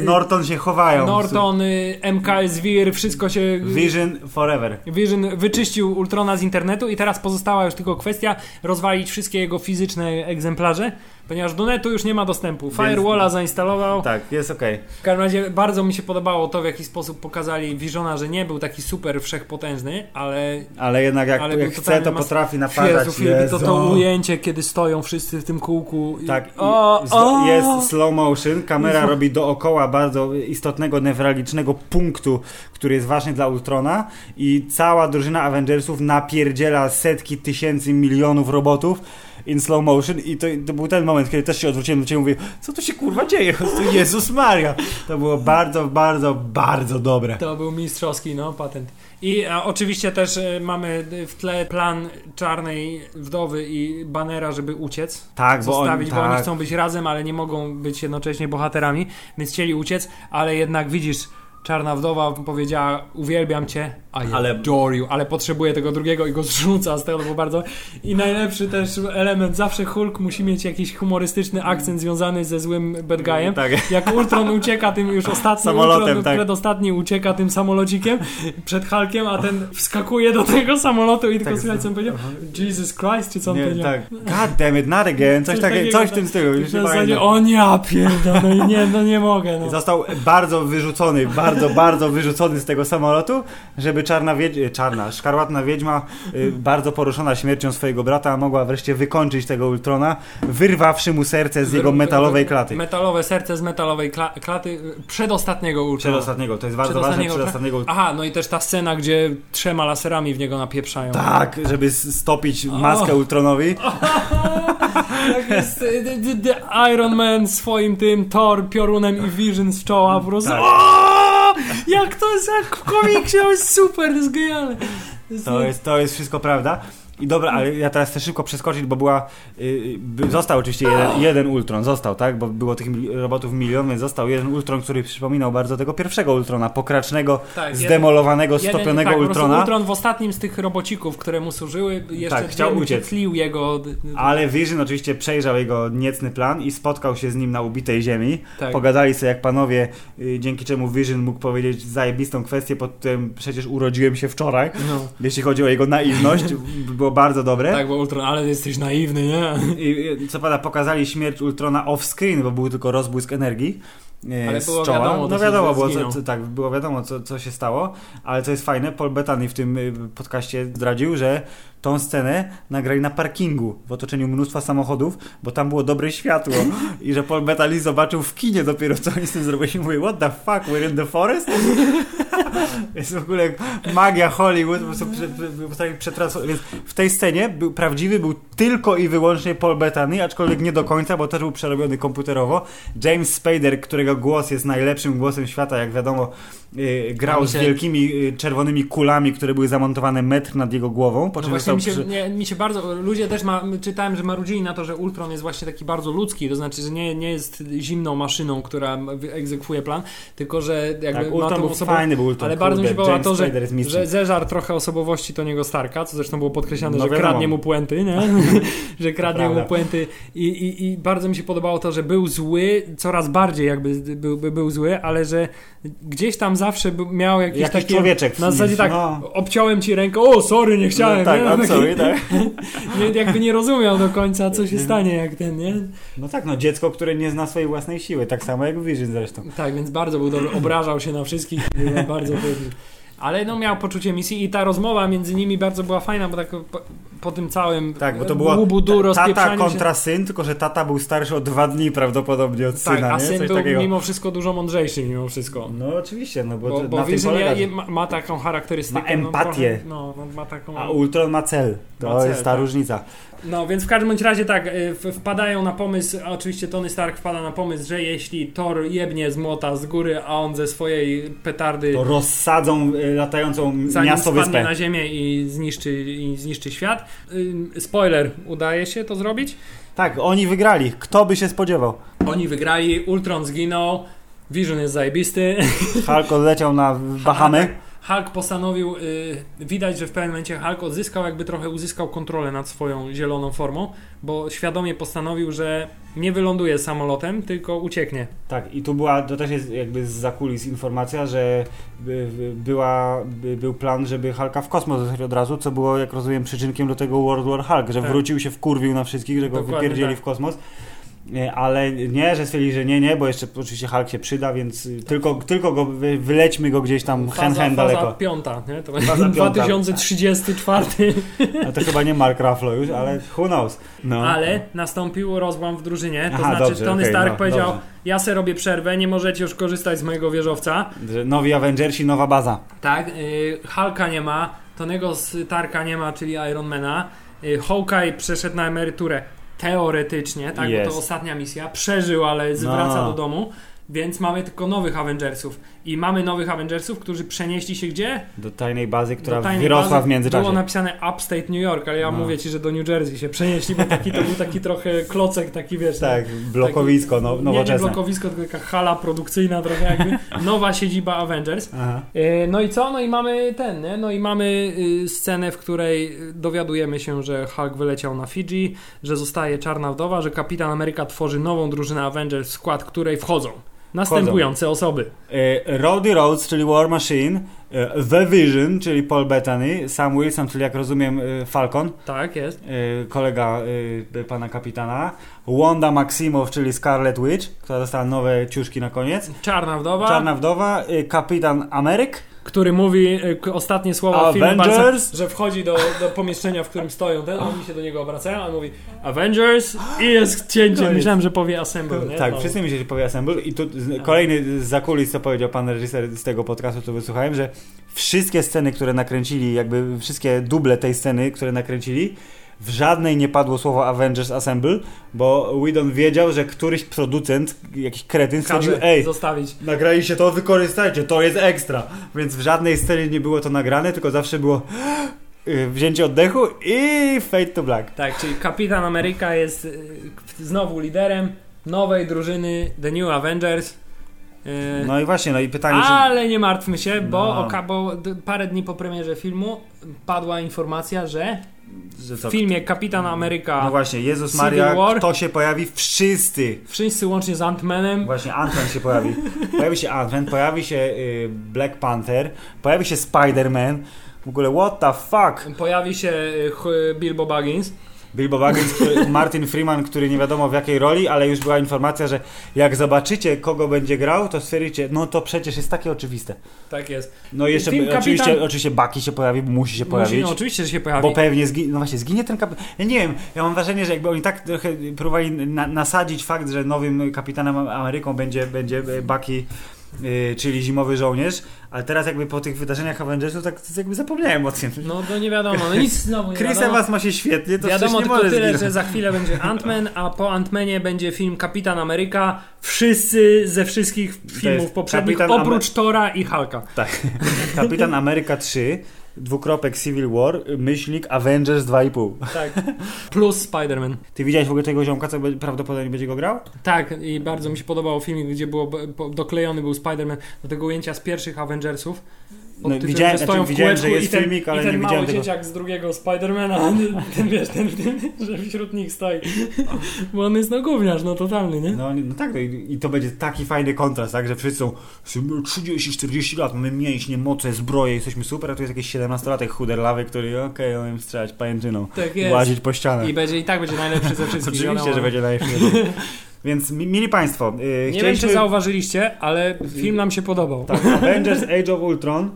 Norton się chowają. Norton, y- M K S Wir, wszystko się... Vision forever. Vision wyczyścił Ultrona z internetu i teraz pozostała już tylko kwestia rozwalić wszystkie jego fizyczne egzemplarze, ponieważ do netu już nie ma dostępu. Firewalla zainstalował. Tak, jest okej. Okay. W każdym razie bardzo mi się podobało to, w jaki sposób pokazali Visiona, że nie był taki super wszechpotężny, ale... Ale jednak jak, ale jak chce, to mas... potrafi napadać. Jezu, Jezu. To to ujęcie, kiedy stoją wszyscy w tym kółku. I... Tak. O, o. Jest slow motion. Kamera Jezu. robi dookoła bardzo istotnego, newralgicznego punktu, który jest ważny dla Ultrona i cała drużyna Avengersów napierdziela setki tysięcy, milionów robotów in slow motion i to, to był ten moment, kiedy też się odwróciłem do ciebie i mówię, co tu się kurwa dzieje? Jezus Maria! To było bardzo, bardzo, bardzo dobre. To był mistrzowski, no, patent. I a, oczywiście też y, mamy w tle plan Czarnej Wdowy i Bannera, żeby uciec. Tak, bo, zostawić, on, tak. bo oni chcą być razem, ale nie mogą być jednocześnie bohaterami, więc chcieli uciec, ale jednak widzisz, Czarna Wdowa powiedziała, uwielbiam cię, a ja ale... adore you, ale potrzebuje tego drugiego i go zrzuca z tego, bo bardzo... I najlepszy też element, zawsze Hulk musi mieć jakiś humorystyczny akcent związany ze złym bad guy'em. Tak. Jak Ultron ucieka tym już ostatnim, Ultron, tak. Predostatni ucieka tym samolocikiem przed Hulkiem, a ten wskakuje do tego samolotu i tylko tak, słychać, co on powiedział. Jesus Christ, czy co on nie, powiedział? Tak. God damn it, not again, coś, coś, takie, coś w tym stylu. Już na zasadzie, o nie, pierda, no nie, no nie mogę. No. Został bardzo wyrzucony, bardzo Bardzo, bardzo wyrzucony z tego samolotu, żeby czarna, wiedź- czarna szkarłatna wiedźma, y, bardzo poruszona śmiercią swojego brata, mogła wreszcie wykończyć tego Ultrona, wyrwawszy mu serce z jego metalowej klaty. Metalowe serce z metalowej kla- klaty przedostatniego Ultrona. Przedostatniego, to jest bardzo ważne, przedostatniego Ultrona. Aha, no i też ta scena, gdzie trzema laserami w niego napieprzają. Tak, żeby stopić maskę oh. Ultronowi. Tak jest the, the, the Iron Man swoim tym Thor piorunem i Vision z czoła po prostu. Tak. Jak to jest, jak w komiksie, to jest super, to jest genialne. To jest, to jest wszystko prawda. I dobra, ale ja teraz chcę szybko przeskoczyć, bo była... Yy, został oczywiście jeden, jeden Ultron, został, tak? Bo było tych robotów milion, więc został jeden Ultron, który przypominał bardzo tego pierwszego Ultrona, pokracznego, tak, zdemolowanego, jeden, stopionego jeden, tak, Ultrona. Ultron w ostatnim z tych robocików, które mu służyły, jeszcze tak, chciał uciec. Jego... Ale Vision oczywiście przejrzał jego niecny plan i spotkał się z nim na ubitej ziemi. Tak. Pogadali sobie jak panowie, yy, dzięki czemu Vision mógł powiedzieć zajebistą kwestię pod tym, przecież urodziłem się wczoraj, no. Jeśli chodzi o jego naiwność, było bardzo dobre. Tak, bo Ultron, ale jesteś naiwny, nie? I, co prawda pokazali śmierć Ultrona off-screen, bo był tylko rozbłysk energii. Ale z było czoła. Wiadomo, no wiadomo, było, co, co, tak, było wiadomo, co, co się stało, ale co jest fajne, Paul Bettany w tym podcaście zdradził, że tą scenę nagrali na parkingu w otoczeniu mnóstwa samochodów, bo tam było dobre światło i że Paul Bettany zobaczył w kinie dopiero, co oni z tym zrobili, i mówi, what the fuck, we're in the forest? Jest w ogóle magia Hollywood, po prostu przetrasowany. Więc w tej scenie był, prawdziwy był tylko i wyłącznie Paul Bettany, aczkolwiek nie do końca, bo też był przerobiony komputerowo. James Spader, którego głos jest najlepszym głosem świata, jak wiadomo, yy, grał z wielkimi yy, czerwonymi kulami, które były zamontowane metr nad jego głową. Po czym no właśnie mi się, przy... nie, mi się bardzo... Ludzie też ma, czytałem, że marudzili na to, że Ultron jest właśnie taki bardzo ludzki, to znaczy, że nie, nie jest zimną maszyną, która egzekwuje plan, tylko że jakby tak, Ultron był osobą... fajny, był Ultron. Ale bardzo mi się podoba to, że, że zeżar trochę osobowości Tony'ego Starka, co zresztą było podkreślane, no że wiadomo. Kradnie mu puenty, nie? Że kradnie mu puenty I, i, i bardzo mi się podobało to, że był zły, coraz bardziej jakby był, był zły, ale że gdzieś tam zawsze miał jakiś, jakiś taki człowieczek. Na zasadzie tak, no. Obciąłem ci rękę, o sorry, nie chciałem. No, tak, nie? I'm sorry, tak. Jakby nie rozumiał do końca, co się stanie, jak ten, nie? No tak, no dziecko, które nie zna swojej własnej siły, tak samo jak Vision zresztą. Tak, więc bardzo był dobry, obrażał się na wszystkich, bardzo pewny. Ale no miał poczucie misji i ta rozmowa między nimi bardzo była fajna, bo tak po, po tym całym tak, bo to była bubudu, tata kontra się... syn, tylko że tata był starszy o dwa dni prawdopodobnie od tak, syna. A syn nie? Coś był takiego. Mimo wszystko dużo mądrzejszy mimo wszystko. No oczywiście, no bo, bo, bo na tym polega. Je, ma, ma taką charakterystykę. Ma empatię. No, trochę, no, ma taką... A Ultron ma cel. To ma cel, jest ta tak. różnica. No więc w każdym bądź razie tak, wpadają na pomysł, a oczywiście Tony Stark wpada na pomysł, że jeśli Thor jebnie z młota z góry, a on ze swojej petardy... To rozsadzą latającą miasto wyspę. Spadnie na ziemię i zniszczy, i zniszczy świat. Spoiler, udaje się to zrobić? Tak, oni wygrali. Kto by się spodziewał? Oni wygrali, Ultron zginął, Vision jest zajebisty. Hulk odleciał na Bahamy. Hulk postanowił, yy, widać, że w pewnym momencie Hulk odzyskał, jakby trochę uzyskał kontrolę nad swoją zieloną formą, bo świadomie postanowił, że nie wyląduje samolotem, tylko ucieknie. Tak, i tu była, to też jest jakby zza kulis informacja, że by, by, była, by, był plan, żeby Hulka w kosmos wysłać od razu, co było, jak rozumiem, przyczynkiem do tego World War Hulk, że tak. Wrócił się, wkurwił na wszystkich, że go dokładnie wypierdzieli tak. w kosmos. Ale nie, że stwierdzili, że nie, nie, bo jeszcze oczywiście Hulk się przyda, więc tylko, tylko go wy, wylećmy go gdzieś tam hen, hen daleko. Faza piąta, nie? To faza piąta. dwa tysiące trzydziesty czwarty. No to chyba nie Mark Ruffalo już, ale who knows. No. Ale nastąpił rozłam w drużynie, to Aha, znaczy dobrze, Tony okay, Stark no, powiedział, dobrze. Ja se robię przerwę, nie możecie już korzystać z mojego wieżowca. Nowi Avengersi, nowa baza. Tak, y, Hulka nie ma, Tony'ego Starka nie ma, czyli Ironmana, y, Hawkeye przeszedł na emeryturę. Teoretycznie, tak, yes. Bo to ostatnia misja. Przeżył, ale zwraca no. do domu. Więc mamy tylko nowych Avengersów. I mamy nowych Avengersów, którzy przenieśli się gdzie? Do tajnej bazy, która tajnej wyrosła bazy w międzyczasie. Było napisane Upstate New York, ale ja no. mówię ci, że do New Jersey się przenieśli, bo taki, to był taki trochę klocek, taki wiesz. Tak, no, blokowisko, taki, no, nowoczesne. Nie blokowisko, tylko taka hala produkcyjna trochę jakby. Nowa siedziba Avengers. Aha. No i co? No i mamy ten, nie? No i mamy scenę, w której dowiadujemy się, że Hulk wyleciał na Fidżi, że zostaje Czarna Wdowa, że Kapitan Ameryka tworzy nową drużynę Avengers, w skład której wchodzą następujące osoby. E, Rowdy Rhodes, czyli War Machine, e, The Vision, czyli Paul Bettany, Sam Wilson, czyli jak rozumiem e, Falcon. Tak, jest. E, kolega e, pana kapitana. Wanda Maximow, czyli Scarlet Witch, która dostała nowe ciuszki na koniec. Czarna Wdowa. Czarna Wdowa, e, Kapitan Ameryk. Który mówi e, ostatnie słowa filmu, że wchodzi do, do pomieszczenia, w którym stoją ten, oni się do niego obracają, a on mówi Avengers i jest cięcie. Myślałem, że powie Assemble, nie? Tak, no. Wszyscy myśleli, że powie Assemble i tu kolejny z zakulis, co powiedział pan reżyser z tego podcastu, co wysłuchałem, że wszystkie sceny, które nakręcili, jakby wszystkie duble tej sceny, które nakręcili, w żadnej nie padło słowo Avengers Assemble, bo Whedon wiedział, że któryś producent, jakiś kretyn stwierdził, ej, zostawić. Nagrali się to, wykorzystajcie, to jest ekstra. Więc w żadnej scenie nie było to nagrane, tylko zawsze było wzięcie oddechu i fade to black. Tak, czyli Kapitan Ameryka jest znowu liderem nowej drużyny The New Avengers. No i właśnie, no i pytanie... Ale czy... nie martwmy się, bo, no. oka- bo parę dni po premierze filmu padła informacja, że... W filmie Kapitan Ameryka. No właśnie, Jezus Civil Maria, War. Kto się pojawi? Wszyscy. Wszyscy łącznie z Ant-Manem. Właśnie, Ant-Man się pojawi. Pojawi się Ant-Man, pojawi się y, Black Panther, pojawi się Spider-Man. W ogóle what the fuck? Pojawi się Bilbo Baggins. Bilbo Baggins, który, Martin Freeman, który nie wiadomo w jakiej roli, ale już była informacja, że jak zobaczycie, kogo będzie grał, to stwierdzicie, no to przecież jest takie oczywiste. Tak jest. No i jeszcze kapitan... oczywiście, oczywiście Bucky się pojawi, musi się pojawić. Musi, no oczywiście, że się pojawi. Bo pewnie zginie, no właśnie, zginie ten kapitan. Ja nie wiem, ja mam wrażenie, że jakby oni tak trochę próbowali na- nasadzić fakt, że nowym kapitanem Ameryką będzie, będzie Bucky, Yy, czyli Zimowy Żołnierz, ale teraz jakby po tych wydarzeniach Avengersu tak jakby zapomniałem o tym. No to nie wiadomo, no nic znowu nie Chris Evans ma się świetnie, to wiadomo nie tylko tyle, zginąć. Że za chwilę będzie Ant-Man, a po Ant-Manie będzie film Kapitan Ameryka, wszyscy ze wszystkich filmów poprzednich, Kapitan oprócz Amer- Thora i Hulka. Tak, Kapitan Ameryka trzy, dwukropek Civil War, myślnik Avengers dwa i pół. Tak, plus Spider-Man. Ty widziałeś w ogóle tego ziomka, co prawdopodobnie będzie go grał? Tak, i bardzo mi się podobał filmik, gdzie było, doklejony był Spider-Man do tego ujęcia z pierwszych Avengersów. No, tytułem, widziałem, że, znaczy, widziałem że jest ten, filmik, ale nie widziałem tego. I ten mały dzieciak z drugiego Spidermana, ten wiesz, ten, ten, ten, że wśród nich stoi. Bo on jest no gówniarz, no totalny, nie? No, no tak, no, i, i to będzie taki fajny kontrast, tak, że wszyscy są trzydzieści czterdzieści lat, mamy mięśnie, moce, zbroje, jesteśmy super, a tu jest jakiś siedemnastolatek chuderlawy, który okej, okay, on im strzelać pajęczyną, tak jest. Łazić po ścianach. I będzie i tak będzie najlepszy ze wszystkich. Oczywiście, że będzie najlepszy. Więc mili Państwo, yy, nie chcieliśmy... wiem czy zauważyliście, ale film nam się podobał. Tak, Avengers Age of Ultron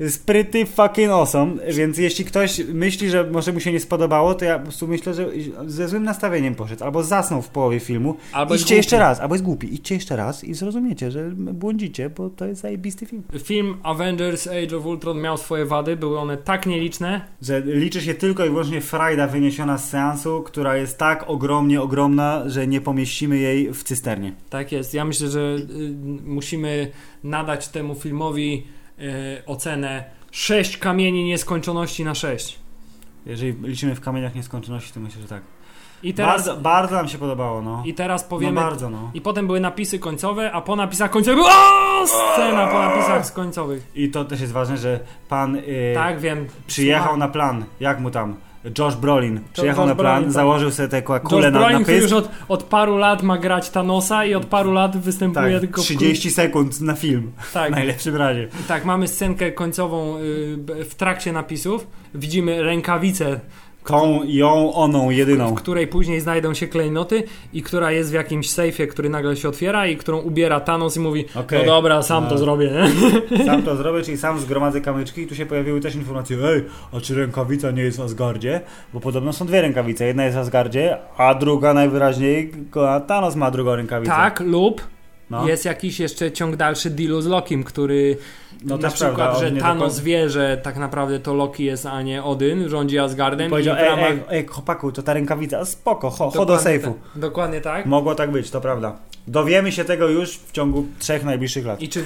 jest pretty fucking awesome, więc jeśli ktoś myśli, że może mu się nie spodobało, to ja po prostu myślę, że ze złym nastawieniem poszedł, albo zasnął w połowie filmu, albo idźcie jeszcze raz, albo jest głupi, idźcie jeszcze raz i zrozumiecie, że błądzicie, bo to jest zajebisty film. Film Avengers Age of Ultron miał swoje wady, były one tak nieliczne, że liczy się tylko i wyłącznie frajda wyniesiona z seansu, która jest tak ogromnie ogromna, że nie pomieścimy jej w cysternie. Tak jest, ja myślę, że y, musimy nadać temu filmowi Yy, ocenę sześć kamieni nieskończoności na sześć. Jeżeli liczymy w kamieniach nieskończoności, to myślę, że tak. I teraz, bardzo, bardzo nam się podobało, no. I teraz powiemy... No bardzo, no. I potem były napisy końcowe, a po napisach końcowych... O! Scena po napisach końcowych. I to też jest ważne, że pan... Yy, tak, wiem. Przyjechał na plan. Jak mu tam? Josh Brolin przyjechał Josh na plan, Brolin, założył sobie tę kulę na, na pysk. Josh Brolin, który już od, od paru lat ma grać Thanosa i od paru lat występuje tak, tylko... trzydzieści sekund na film, tak. W najlepszym razie. Tak, mamy scenkę końcową yy, w trakcie napisów. Widzimy rękawicę. Tą, ją, oną, jedyną. W której później znajdą się klejnoty i która jest w jakimś sejfie, który nagle się otwiera i którą ubiera Thanos i mówi okay, no dobra, sam no. to zrobię, nie? Sam to zrobię, czyli sam zgromadzę kamyczki i tu się pojawiły też informacje, ej, a czy rękawica nie jest w Asgardzie? Bo podobno są dwie rękawice, jedna jest w Asgardzie, a druga najwyraźniej, a Thanos ma drugą rękawicę. Tak, lub no. jest jakiś jeszcze ciąg dalszy dealu z Lokim, który... No na przykład, prawda, że Thanos dokon... wie, że tak naprawdę to Loki jest, a nie Odyn, rządzi Asgardem. Powiedział, i ramach... ej, ej, chłopaku, to ta rękawica, spoko, ho, ho do sejfu. Tak, dokładnie tak. Mogło tak być, to prawda. Dowiemy się tego już w ciągu trzech najbliższych lat. I czy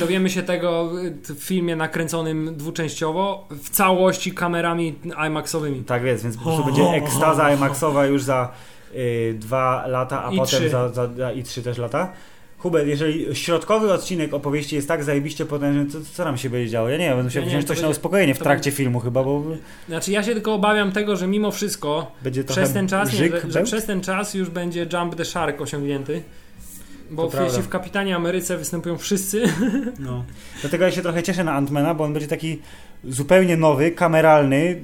dowiemy się tego w filmie nakręconym dwuczęściowo, w całości kamerami IMAX-owymi. Tak jest, więc po prostu będzie ekstaza IMAX-owa już za y, dwa lata, a I potem trzy. Za, za, za i trzy też lata. Hubert, jeżeli środkowy odcinek opowieści jest tak zajebiście potężny, to co nam się będzie działo? Ja nie wiem, będę musiał ja wziąć coś będzie, na uspokojenie w trakcie będzie, filmu chyba, bo... Znaczy ja się tylko obawiam tego, że mimo wszystko będzie przez ten czas, nie, że, że przez ten czas już będzie Jump the Shark osiągnięty. Bo w, jeśli w Kapitanie Ameryce występują wszyscy. No. Dlatego ja się trochę cieszę na Ant-Mana, bo on będzie taki zupełnie nowy, kameralny,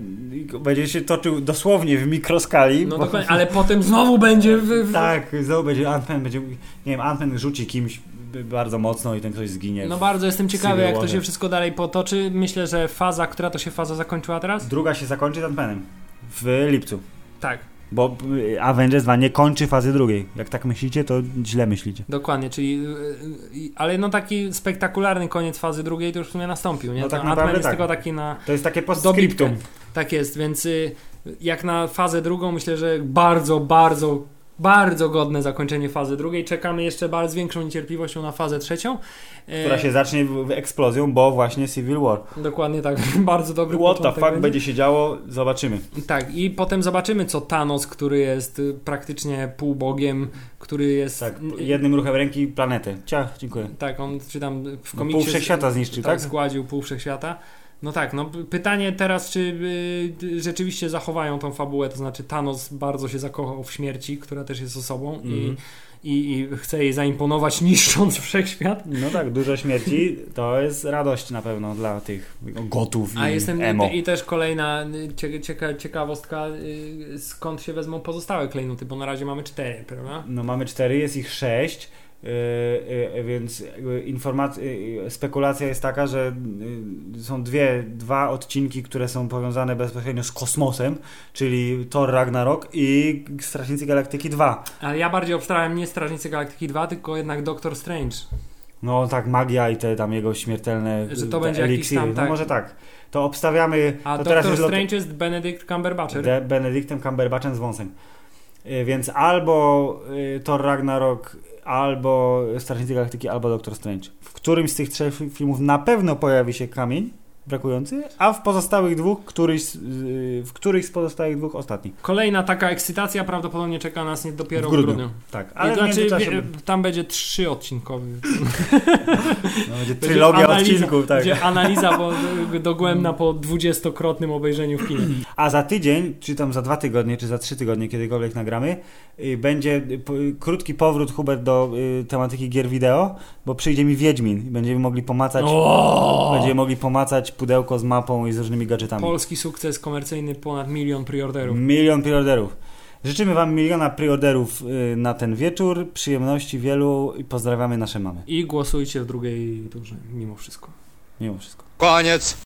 będzie się toczył dosłownie w mikroskali. No bo... dokładnie, ale potem znowu będzie... W, w... Tak, znowu będzie Ant-Man, będzie, nie wiem, Ant-Man rzuci kimś bardzo mocno i ten ktoś zginie. No bardzo jestem ciekawy, jak to się wszystko dalej potoczy. Myślę, że faza, która to się faza zakończyła teraz? Druga się zakończy z Ant-Manem w lipcu. Tak. Bo Avengers dwa nie kończy fazy drugiej. Jak tak myślicie, to źle myślicie. Dokładnie, czyli... Ale no taki spektakularny koniec fazy drugiej to już w sumie nastąpił, nie? No tak naprawdę jest tak. Tylko taki na... To jest takie postscriptum. Tak jest, więc jak na fazę drugą myślę, że bardzo, bardzo, bardzo godne zakończenie fazy drugiej. Czekamy jeszcze bardzo z większą niecierpliwością na fazę trzecią. Która się zacznie eksplozją, bo właśnie Civil War. Dokładnie tak, bardzo dobry What the fuck będzie. będzie się działo, zobaczymy. Tak, i potem zobaczymy, co Thanos, który jest praktycznie półbogiem, który jest... Tak, jednym ruchem ręki planetę. Ciach, dziękuję. Tak, on czy tam w komiksie... No, pół wszechświata zniszczył, tak? Tak, zgładził pół wszechświata. No tak, no pytanie teraz, czy y, rzeczywiście zachowają tą fabułę, to znaczy Thanos bardzo się zakochał w śmierci, która też jest osobą mm-hmm. i i, i chce jej zaimponować, niszcząc wszechświat. No tak, dużo śmierci to jest radość na pewno dla tych gotów i A jestem, emo. I też kolejna cieka, ciekawostka, skąd się wezmą pozostałe klejnuty, bo na razie mamy cztery, prawda? No mamy cztery, jest ich sześć. Yy, yy, więc informacja, yy, spekulacja jest taka, że yy, są dwie, dwa odcinki, które są powiązane bezpośrednio z kosmosem, czyli Thor Ragnarok i Strażnicy Galaktyki dwa. Ale ja bardziej obstawiam nie Strażnicy Galaktyki dwa, tylko jednak Doctor Strange. No tak, magia i te tam jego śmiertelne że to będzie eliksiry. Tam, tak. No może tak. To obstawiamy. A to teraz Doctor Strange jest, lot... jest Benedict Cumberbatchem. De- Benedictem Cumberbatchem z wąsem. Yy, więc albo yy, Thor Ragnarok, albo Strażnicy Galaktyki, albo Doctor Strange. W którymś z tych trzech filmów na pewno pojawi się kamień brakujący, a w pozostałych dwóch, któryś, w których z pozostałych dwóch ostatnich. Kolejna taka ekscytacja prawdopodobnie czeka nas nie dopiero w grudniu. W grudniu. Tak, ale to znaczy, międzyczasie... tam będzie trzy odcinkowy. No, będzie trylogia będzie analiza, odcinków. Tak. Będzie analiza bo, dogłębna po dwudziestokrotnym obejrzeniu w kinie. A za tydzień, czy tam za dwa tygodnie, czy za trzy tygodnie, kiedykolwiek nagramy, będzie krótki powrót, Hubert, do tematyki gier wideo, bo przyjdzie mi Wiedźmin. Będziemy mogli pomacać o! Będziemy mogli pomacać pudełko z mapą i z różnymi gadżetami. Polski sukces komercyjny, ponad milion preorderów. Milion preorderów. Życzymy wam miliona preorderów na ten wieczór, przyjemności wielu i pozdrawiamy nasze mamy. I głosujcie w drugiej turze, mimo wszystko. Mimo wszystko. Koniec!